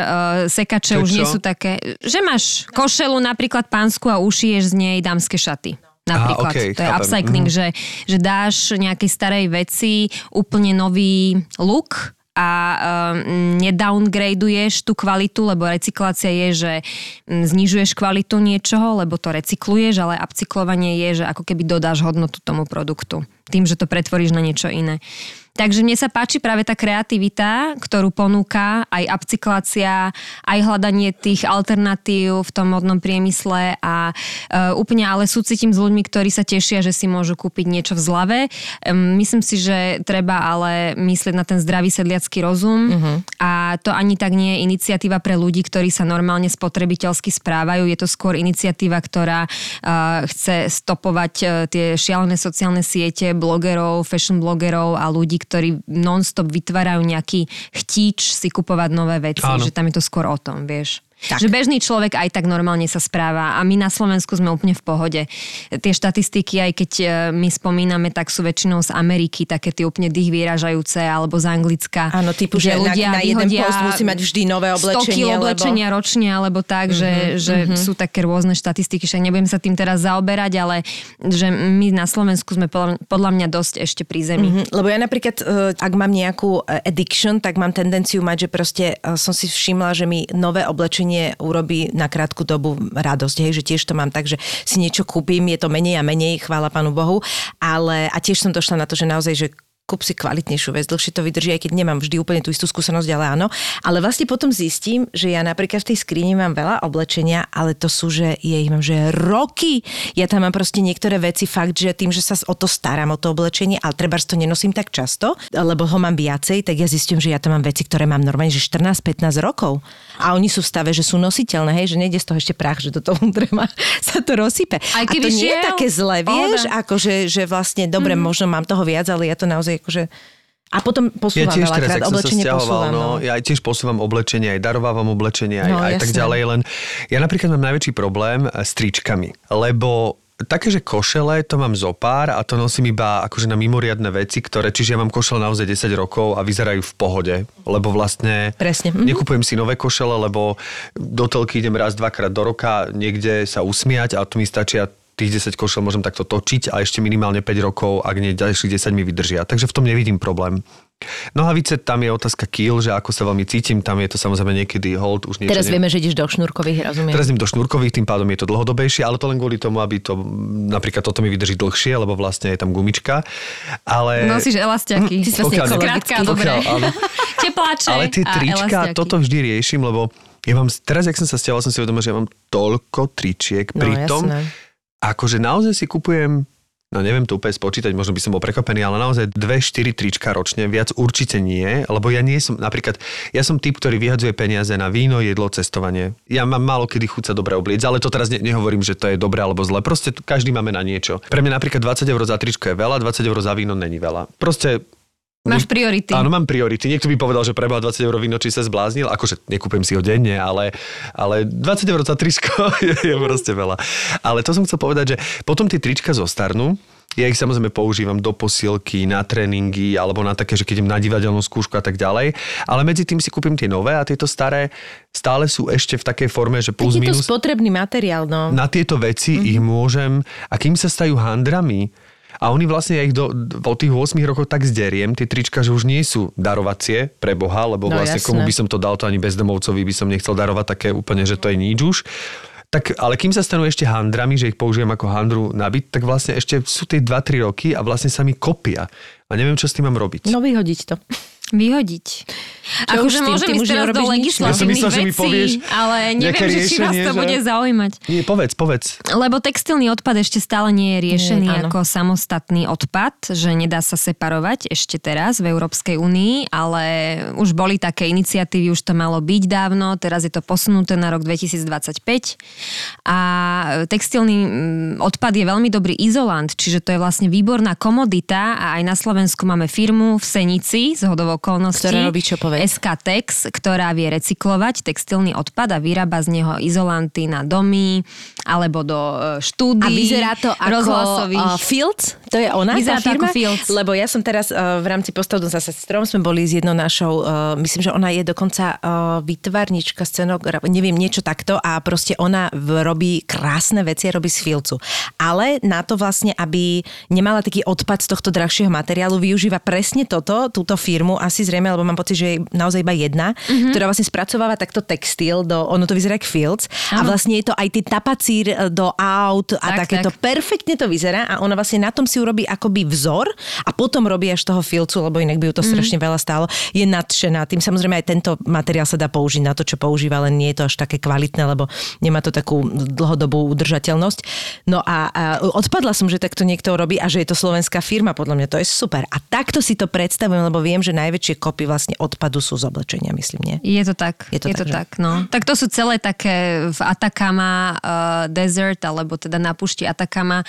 sekače už nie sú také. Že máš košelu napríklad pánsku a ušiješ z nej dámske šaty. Napríklad. Okay, to je chápem. Upcycling, že dáš nejakej starej veci úplne nový look a nedowngradeuješ tú kvalitu, lebo recyklácia je, že znižuješ kvalitu niečoho, lebo to recykluješ, ale upcyklovanie je, že ako keby dodáš hodnotu tomu produktu. Tým, že to pretvoríš na niečo iné. Takže mne sa páči práve tá kreativita, ktorú ponúka aj upcyklácia, aj hľadanie tých alternatív v tom modnom priemysle a úplne ale súcitím s ľuďmi, ktorí sa tešia, že si môžu kúpiť niečo v zlave. Myslím si, že treba ale myslieť na ten zdravý sedliacky rozum a to ani tak nie je iniciatíva pre ľudí, ktorí sa normálne spotrebiteľsky správajú. Je to skôr iniciatíva, ktorá chce stopovať tie šialené sociálne siete blogerov, fashion blogerov a ľudí, ktorí non-stop vytvárajú nejaký chtíč si kupovať nové veci. Áno. Že tam je to skôr o tom, vieš. Tak. Že bežný človek aj tak normálne sa správa a my na Slovensku sme úplne v pohode. Tie štatistiky, aj keď my spomíname, tak sú väčšinou z Ameriky, také tie úplne dých vyražajúce alebo z Anglicka. Áno, typu, že ľudia na jeden post musí mať vždy nové oblečenie. 100 kg oblečenia ročne alebo tak, že sú také rôzne štatistiky, však nebudem sa tým teraz zaoberať, ale že my na Slovensku sme podľa mňa dosť ešte pri zemi. Lebo ja napríklad, ak mám nejakú addiction, tak mám tendenciu mať, že proste som si všimla, že mi nové oblečenie urobí na krátku dobu radosť, hej, že tiež to mám tak, že si niečo kúpim, je to menej a menej, chvála Pánu Bohu, ale a tiež som došla na to, že naozaj, že kúp si kvalitnejšiu vec, dlhšie to vydrží, aj keď nemám vždy úplne tú istú skúsenosť, ale áno. Ale vlastne potom zistím, že ja napríklad v tej skrini mám veľa oblečenia, ale to sú, že ja ich mám, že roky. Ja tam mám proste niektoré veci fakt, že tým, že sa o to starám, o to oblečenie, ale trebárs to nenosím tak často, lebo ho mám viacej, tak ja zistím, že ja tam mám veci, ktoré mám normálne, že 14-15 rokov. A oni sú v stave, že sú nositeľné, hej, že nejde z toho ešte prach, že do toho treba sa to rozsype. A to nie je také zlé, vieš, akože že vlastne dobre, možno mám toho viac, ale ja to naozaj akože... A potom posúvam veľakrát, oblečenie posúvam. No. Ja tiež posúvam oblečenie, aj darovávam oblečenie, aj tak ďalej. Len ja napríklad mám najväčší problém s tričkami, lebo také, že košele, to mám zopár a to nosím iba akože na mimoriadne veci, ktoré, čiže ja mám košele naozaj 10 rokov a vyzerajú v pohode, lebo vlastne nekupujem si nové košele, lebo do telky idem raz, dvakrát do roka niekde sa usmiať a to mi stačia tých 10 košiel môžem takto točiť a ešte minimálne 5 rokov, ak nie ďalších 10 mi vydržia. Takže v tom nevidím problém. Nohavice, tam je otázka kýl, že ako sa veľmi cítim, tam je to samozrejme niekedy hold. Už niečo teraz vieme, že ideš do šnúrkových, rozumiem. Teraz idem do šnúrkových, tým pádom je to dlhodobejšie, ale to len kvôli tomu, aby to, napríklad toto mi vydrží dlhšie, lebo vlastne je tam gumička, ale... Nosíš elastiaky. Ty si vlastne krátka, dobre. Tepláče a elastiaky. Ale tie trička, toto vždy riešim, lebo ja mám, teraz, jak som sa stiahoval, som si uvedomil, že ja mám toľko tričiek, pritom akože naozaj si kupujem, no neviem to úplne spočítať, možno by som bol prekvapený, ale naozaj 2-4 trička ročne, viac určite nie, lebo ja nie som, napríklad, ja som typ, ktorý vyhadzuje peniaze na víno, jedlo, cestovanie. Ja mám málo kedy chuť sa dobre obliecť, ale to teraz nehovorím, že to je dobré alebo zle, proste každý máme na niečo. Pre mňa napríklad 20 eur za tričko je veľa, 20 eur za víno není veľa. Proste... Máš priority. Áno, mám priority. Niekto by povedal, že preboha 20 eur víno, či sa zbláznil. Akože nekúpim si ho denne, ale 20 eur za tričko je proste veľa. Ale to som chcel povedať, že potom tie trička zostarnú. Ja ich samozrejme používam do posilky, na tréningy, alebo na také, že keď idem na divadelnú skúšku a tak ďalej. Ale medzi tým si kúpim tie nové a tieto staré stále sú ešte v takej forme, že plus minus. Taký to spotrebný materiál, no. Na tieto veci ich môžem, a kým sa stajú handrami, a oni vlastne, ja ich po tých 8 rokoch tak zderiem, tie trička, že už nie sú darovacie pre Boha, lebo vlastne jasné. Komu by som to dal, to ani bezdomovcovi by som nechcel darovať také úplne, že to je nič už. Tak, ale kým sa stanú ešte handrami, že ich použijem ako handru nabiť, tak vlastne ešte sú tie 2-3 roky a vlastne sa mi kopia. A neviem, čo s tým mám robiť. No vyhodiť to. Vyhodiť. Akože môžem ísť teraz do legislatívnych vecí, ale neviem, že či vás to bude zaujímať. Nie, povedz. Lebo textilný odpad ešte stále nie je riešený ako samostatný odpad, že nedá sa separovať ešte teraz v Európskej únii, ale už boli také iniciatívy, už to malo byť dávno, teraz je to posunuté na rok 2025 a textilný odpad je veľmi dobrý izolant, čiže to je vlastne výborná komodita a aj na Slovensku máme firmu v Senici z hodov okolností, ktorá robí čo povie? SKTex, ktorá vie recyklovať textilný odpad a vyrába z neho izolanty na domy alebo do štúdií. A vyzerá to ako rozhlasových. Fields? To je ona, tá firma, lebo ja som teraz v rámci Postavdom za sestrom sme boli s jednou našou, myslím, že ona je dokonca výtvarnička, scenografka, neviem, niečo takto a proste ona robí krásne veci, robí z filcu. Ale na to vlastne, aby nemala taký odpad z tohto drahšieho materiálu, využíva presne toto, túto firmu, asi zrejme, lebo mám pocit, že je naozaj iba jedna, ktorá vlastne spracováva takto textil, ono to vyzerá jak filc a vlastne je to aj ty tapacír do aut a takéto. Tak. Perfektne to vyzerá a ona vlastne na tom si urobí akoby vzor a potom robí až toho filcu, lebo inak by ju to strašne veľa stálo. Je nadšená. Tým samozrejme aj tento materiál sa dá použiť na to, čo používa, len nie je to až také kvalitné, lebo nemá to takú dlhodobú udržateľnosť. No a odpadla som, že takto niekto robí a že je to slovenská firma, podľa mňa to je super. A takto si to predstavujem, lebo viem, že najväčšie kopy vlastne odpadu sú z oblečenia, myslím, nie? Je to tak. Je to tak, no. Tak to sú celé také v Atacama desert, alebo teda na púšti Atacama.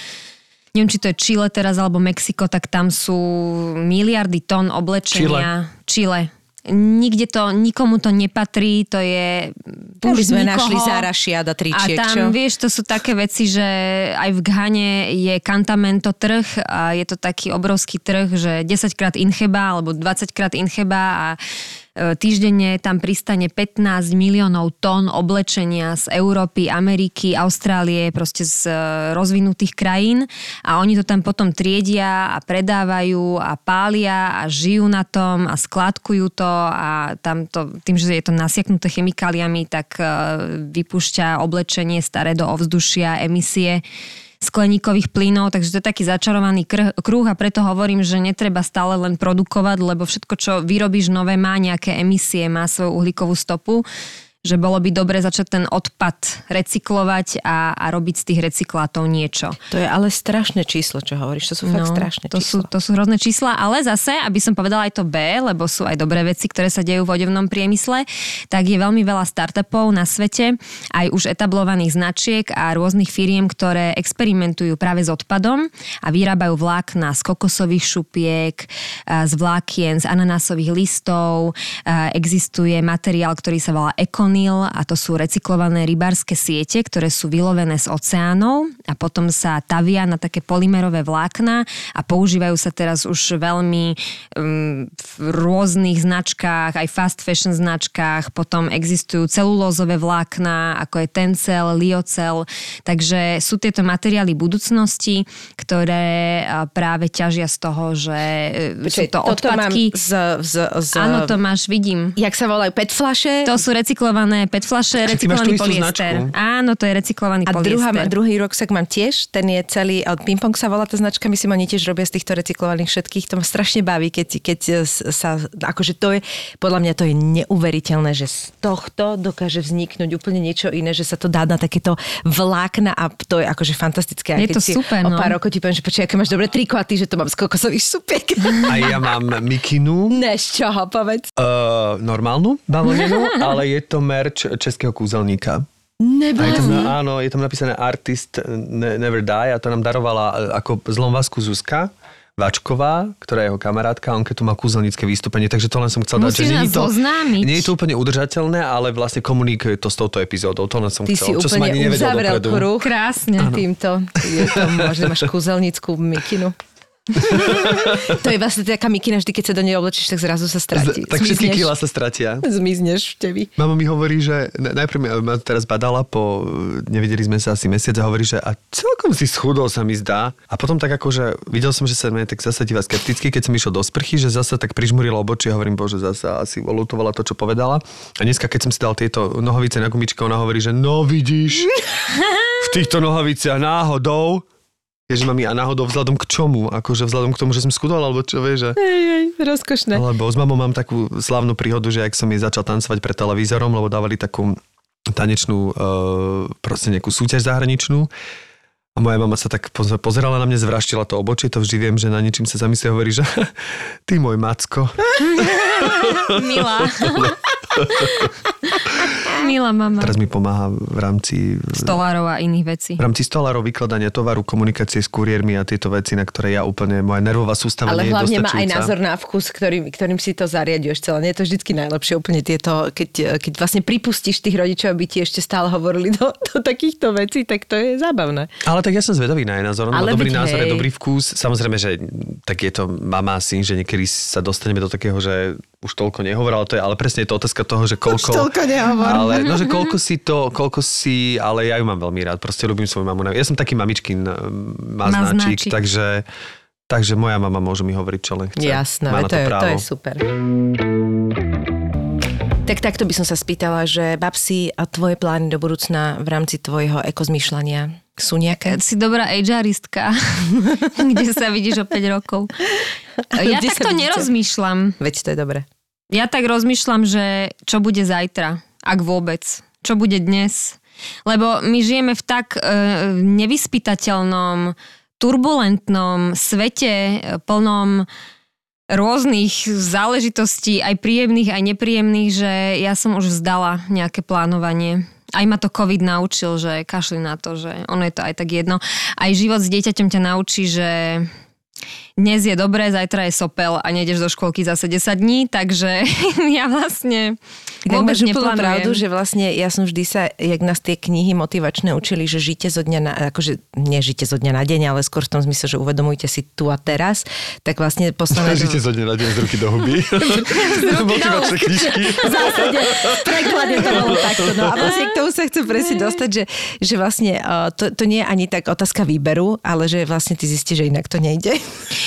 Neviem, či to je Chile teraz, alebo Mexiko, tak tam sú miliardy tón oblečenia. Chile. Nikde to, nikomu to nepatrí, to je... Už sme našli Zara Šiada tričiek, čo? A tam, vieš, to sú také veci, že aj v Ghane je Kantamento trh a je to taký obrovský trh, že 10-krát Incheba, alebo 20-krát Incheba a týždenne tam pristane 15 miliónov tón oblečenia z Európy, Ameriky, Austrálie, proste z rozvinutých krajín a oni to tam potom triedia a predávajú a pália a žijú na tom a skládkujú to a tam to, tým, že je to nasiaknuté chemikáliami, tak vypúšťa oblečenie staré do ovzdušia, emisie skleníkových plynov, takže to je taký začarovaný kruh a preto hovorím, že netreba stále len produkovať, lebo všetko, čo vyrobíš nové, má nejaké emisie, má svoju uhlíkovú stopu, že bolo by dobre začať ten odpad recyklovať a robiť z tých recyklátov niečo. To je ale strašné číslo, čo hovoríš, to sú fakt strašné čísla. To sú hrozné čísla, ale zase, aby som povedala aj to B, lebo sú aj dobré veci, ktoré sa dejú v odevnom priemysle, tak je veľmi veľa startupov na svete, aj už etablovaných značiek a rôznych firiem, ktoré experimentujú práve s odpadom a vyrábajú vlákna z kokosových šupiek, z vlákien, z ananásových listov. Existuje materiál, ktorý sa volá a to sú recyklované rybárske siete, ktoré sú vylovené z oceánov a potom sa tavia na také polymerové vlákna a používajú sa teraz už veľmi v rôznych značkách, aj fast fashion značkách, potom existujú celulózové vlákna, ako je tencel, liocel, takže sú tieto materiály budúcnosti, ktoré práve ťažia z toho, že sú to odpadky. Áno, to máš, vidím. Jak sa volajú, PET fľaše? To sú recyklované PET fľaše, recyklovaný polyester. Áno, to je recyklovaný polyester. A druhý rucksak mám tiež, ten je celý od Ping-Pong sa volá tá značka, myslím, oni tiež robia z týchto recyklovaných všetkých, to ma strašne baví, keď sa, akože to je, podľa mňa to je neuveriteľné, že z tohto dokáže vzniknúť úplne niečo iné, že sa to dá na takéto vlákna a to je akože fantastické. Je to super, no. O pár rokov ti poviem, že počkaj, aké máš dobré triko a ty, že to mám z kokosových šupiek. A ja mám mikinu. Než čoho, povedz. Normálnu baloninu, ale je to merč českého kúzelníka. Áno, je tam napísané Artist Never Die a to nám darovala ako zlomvazku Zuzka Vačková, ktorá je jeho kamarátka, on keď tu má kúzelnícke výstupenie, takže to len som chcel dať, že nie je to úplne udržateľné, ale vlastne komunikuje to s touto epizódou. To len som chcel. Ty si úplne uzavrel kruh krásne týmto. Je to možno, máš kúzelnícku mikinu. To je vlastne taká mikina, vždy keď sa do nej oblečíš, tak zrazu sa stratí. Tak všetky kila sa stratia. Zmizneš v tebi. Mama mi hovorí, že najprv ma teraz badala, nevideli sme sa asi mesiac a hovorí, že a celkom si schudol, sa mi zdá. A potom tak akože videl som, že sa mne tak zase díva skepticky, keď som išiel do sprchy, že zase tak prižmurila obočie, hovorím, bože, zase asi lutovala to, čo povedala. A dneska, keď som si dal tieto nohavice na gumičke, ona hovorí, že no vidíš, v týchto nohaviciach náhodou. Ježi, mami, a náhodou vzhľadom k čomu? Akože vzhľadom k tomu, že som skudoval, alebo čo vieš? Že... Ej, rozkošné. Lebo s mamou mám takú slávnu príhodu, že ak som jej začal tancovať pred televízorom, lebo dávali takú tanečnú, proste nejakú súťaž zahraničnú. A moja mama sa tak pozerala na mňa, zvraštila to obočie, to vždy viem, že na niečím sa zamyslia, hovorí, že ty môj macko. Milá. Milá mama. Teraz mi pomáha v rámci stolárov a iných vecí. V rámci stolárov, vykladania tovaru, komunikácie s kuriérmi a tieto veci, na ktoré ja úplne moja nervová sústava nie je dostačujúca. Ale hlavne má aj názor na vkus, ktorým si to zariadiuješ celé. Nie je to vždycky najlepšie úplne tieto, keď vlastne pripustíš tých rodičov, aby ti ešte stále hovorili do takýchto vecí, tak to je zábavné. Ale tak ja som zvedavý na jej názor, má dobrý názor, je dobrý vkus. Samozrejme, že tak je to mama a syn, že niekedy sa dostaneme do takého, že už toľko nehovorila, to je, ale presne je to otázka toho, že koľko... Už toľko nehovor. Ale, no, že koľko si, ale ja ju mám veľmi rád, proste ľúbim svoju mamu. Ja som taký mamičkin maznáčik. takže moja mama môže mi hovoriť, čo len chce. Jasné, to je super. Tak takto by som sa spýtala, že Babsi, a tvoje plány do budúcna v rámci tvojho ekozmýšľania sú nejaké? Si dobrá HRistka, kde sa vidíš o 5 rokov. Ja takto nerozmýšľam. Veď to je dobre. Ja tak rozmýšľam, že čo bude zajtra, ak vôbec. Čo bude dnes. Lebo my žijeme v tak nevyspytateľnom, turbulentnom svete, plnom rôznych záležitostí, aj príjemných, aj nepríjemných, že ja som už vzdala nejaké plánovanie. Aj ma to COVID naučil, že kašli na to, že ono je to aj tak jedno. Aj život s dieťaťom ťa naučí, že dnes je dobré, zajtra je sopel a nejdeš do škôlky zase 10 dní, takže ja vlastne vôbec neplánujem. Pravdu, že vlastne ja som vždy sa, jak nás tie knihy motivačné učili, že žite zo dňa na, akože nie žite zo dňa na deň, ale skôr v tom zmysle, že uvedomujte si tu a teraz, tak vlastne posledné... Žite zo dňa na deň z ruky do huby. Motivačné knižky. V zásade, prekladne to bolo takto. No a vlastne k tomu sa chcem presne dostať, že vlastne to nie je ani tak otázka výberu, ale že vlastne ty zistíš, že inak to nejde.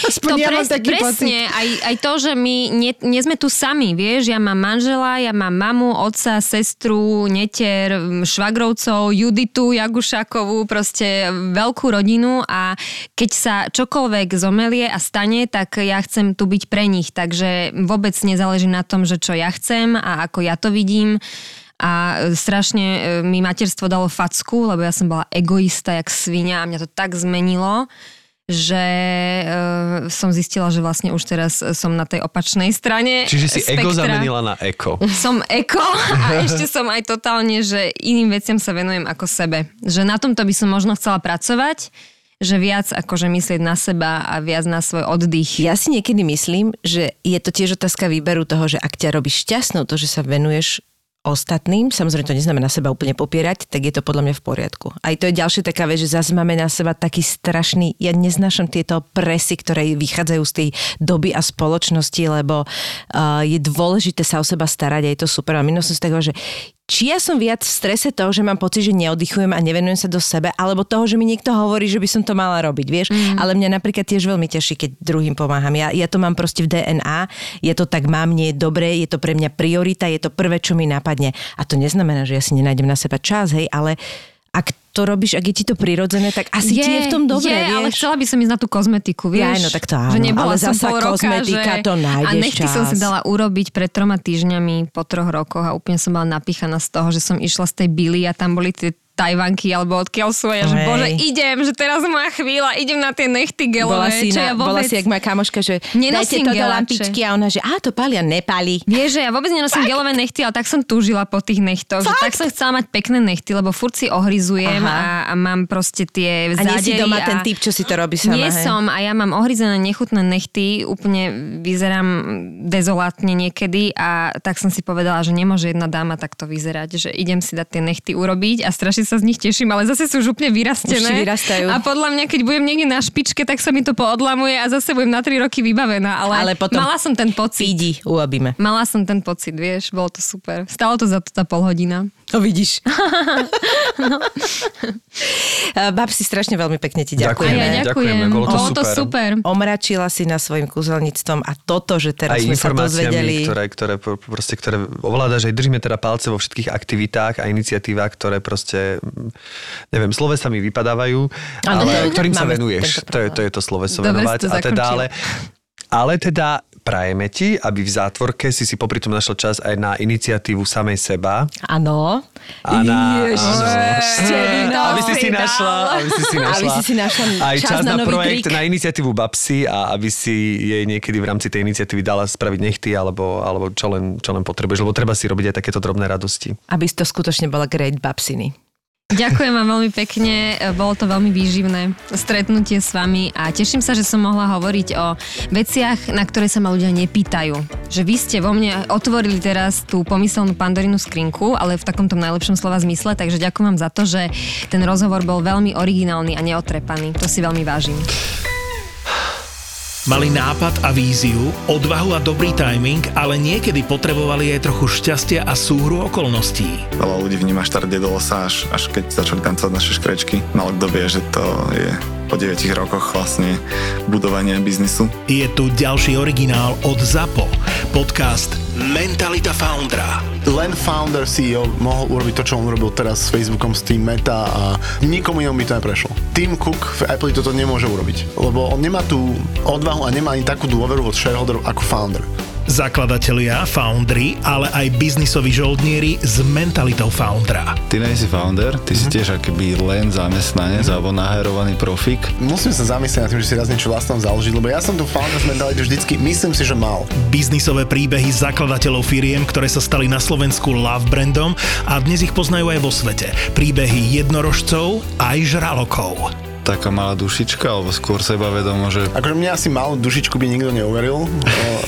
Aspoň to ja presne, aj to, že my nie sme tu sami, vieš, ja mám manžela, ja mám mamu, otca, sestru, netier, švagrovcov, Juditu Jagušákovú, proste veľkú rodinu a keď sa čokoľvek zomelie a stane, tak ja chcem tu byť pre nich, takže vôbec nezáleží na tom, že čo ja chcem a ako ja to vidím. A strašne mi materstvo dalo facku, lebo ja som bola egoista jak svinia a mňa to tak zmenilo, že som zistila, že vlastne už teraz som na tej opačnej strane. Čiže si spektra. Ego zamenila na eko. Som eko a ešte som aj totálne, že iným veciam sa venujem ako sebe. Že na tomto by som možno chcela pracovať, že viac akože myslieť na seba a viac na svoj oddych. Ja si niekedy myslím, že je to tiež otázka výberu toho, že ak ťa robíš šťastnou, to, že sa venuješ ostatným, samozrejme to neznamená seba úplne popierať, tak je to podľa mňa v poriadku. Aj to je ďalšie taká vec, že zase máme na seba taký strašný, ja neznášam tieto presy, ktoré vychádzajú z tej doby a spoločnosti, lebo je dôležité sa o seba starať a je to super. A minul som si takého, že či ja som viac v strese toho, že mám pocit, že neoddychujem a nevenujem sa do sebe, alebo toho, že mi niekto hovorí, že by som to mala robiť, vieš? Mm. Ale mňa napríklad tiež veľmi teší, keď druhým pomáham. Ja to mám proste v DNA, ja to tak mám, nie je dobré, je to pre mňa priorita, je to prvé, čo mi napadne. A to neznamená, že ja si nenájdem na seba čas, hej, ale ak to robíš, ak je ti to prirodzené, tak asi ti je v tom dobré, vieš. Ale chcela by som ísť na tú kozmetiku, vieš. Aj, no tak to áno, ale zasa kozmetika to nájdeš čas. A nechty som si dala urobiť pred 3 týždňami po 3 rokoch a úplne som bola napíchaná z toho, že som išla z tej Billy a tam boli tie Tajvanky alebo odkiaľ sú ja, že bože, idem, že teraz moja chvíľa, idem na tie nechty gelové, čo ja vôbec... Bola si jak moja kamoška, že dajte to do lampičky a ona, že to palí a nepalí. Vieš, že ja vôbec nerosím gelové nechty, ale tak som túžila po tých nechtoch, že tak som chcela mať pekné nechty, lebo furt si ohryzujem a mám proste tie zádery. A nie si doma ten typ, čo si to robí sama. Nie som a ja mám ohryzené nechutné nechty, úplne vyzerám dezolátne niekedy a tak som si povedala, že nemôže jedna dáma takto vyzerať, že idem si dať tie nechty urobiť a strašne sa z nich teším, ale zase sú už úplne vyrastené. A podľa mňa, keď budem niekde na špičke, tak sa mi to poodlamuje a zase budem na 3 roky vybavená, ale potom mala som ten pocit. Pídi, uľabíme. Mala som ten pocit, vieš, bolo to super. Stalo to za to tá polhodina. No vidíš. No. Babsi, strašne veľmi pekne ti ďakujeme. Ďakujem. Bolo to super. Omračila si na svojim kúzelníctvom a toto, že teraz aj sme sa dozvedeli. Ktoré ovládaš, aj držíme teda palce vo všetkých aktivitách a iniciatívach, ktoré proste, neviem, slovesa mi vypadávajú, ale ktorým sa venuješ. To je to slovesové. A teda, ale prajeme ti, aby v zátvorke si popri tom našla čas aj na iniciatívu samej seba. Áno. Aby si si našla aj čas na projekt, na iniciatívu Babsi a aby si jej niekedy v rámci tej iniciatívy dala spraviť nechty alebo čo len potrebuješ, lebo treba si robiť aj takéto drobné radosti. Aby to skutočne bola great Babsiny. Ďakujem vám veľmi pekne, bolo to veľmi výživné stretnutie s vami a teším sa, že som mohla hovoriť o veciach, na ktoré sa ma ľudia nepýtajú. Že vy ste vo mne otvorili teraz tú pomyselnú pandorinu skrinku, ale v takomto najlepšom slova zmysle, takže ďakujem vám za to, že ten rozhovor bol veľmi originálny a neotrepaný. To si veľmi vážim. Mali nápad a víziu, odvahu a dobrý timing, ale niekedy potrebovali aj trochu šťastia a súhru okolností. Veľa ľudí vníma štart do losa, až keď začali tancovať naše škrečky. Málo kto vie, že to je po 9 rokoch vlastne budovania biznisu. Je tu ďalší originál od ZAPO. Podcast Mentalita Foundra. Len founder CEO mohol urobiť to, čo on urobil teraz s Facebookom, s tým Meta a nikomu inom by to neprešlo. Tim Cook v Apple toto nemôže urobiť, lebo on nemá tú odvahu a nemá ani takú dôveru od shareholderov ako founder. Zakladatelia, foundry, ale aj biznisoví žoldnieri s mentalitou foundera. Ty nie si founder, ty si tiež akoby len zamestnanec alebo naherovaný profik. Musím sa zamyslieť nad tým, že si raz niečo vlastnom založiť, lebo ja som tu founder mentalitu vždycky, myslím si, že mal. Biznisové príbehy zakladateľov firiem, ktoré sa stali na Slovensku love brandom a dnes ich poznajú aj vo svete. Príbehy jednorožcov aj žralokov. Taká malá dušička, alebo skôr sebavedomo, že... Akože mňa asi malú dušičku by nikto neuveril.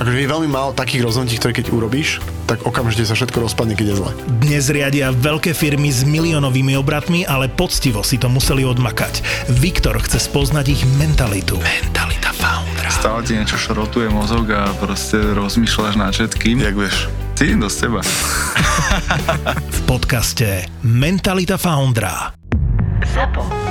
Akože je veľmi málo takých rozhodnutí, ktoré keď urobíš, tak okamžite sa všetko rozpadne, keď je zle. Dnes riadia veľké firmy s miliónovými obratmi, ale poctivo si to museli odmakať. Viktor chce spoznať ich mentalitu. Mentalita Foundra. Stále ti niečo šrotuje mozog a proste rozmýšľaš nad všetkým. Jak vieš? Ty, do seba. V podcaste Mentalita Foundra. ZAPO.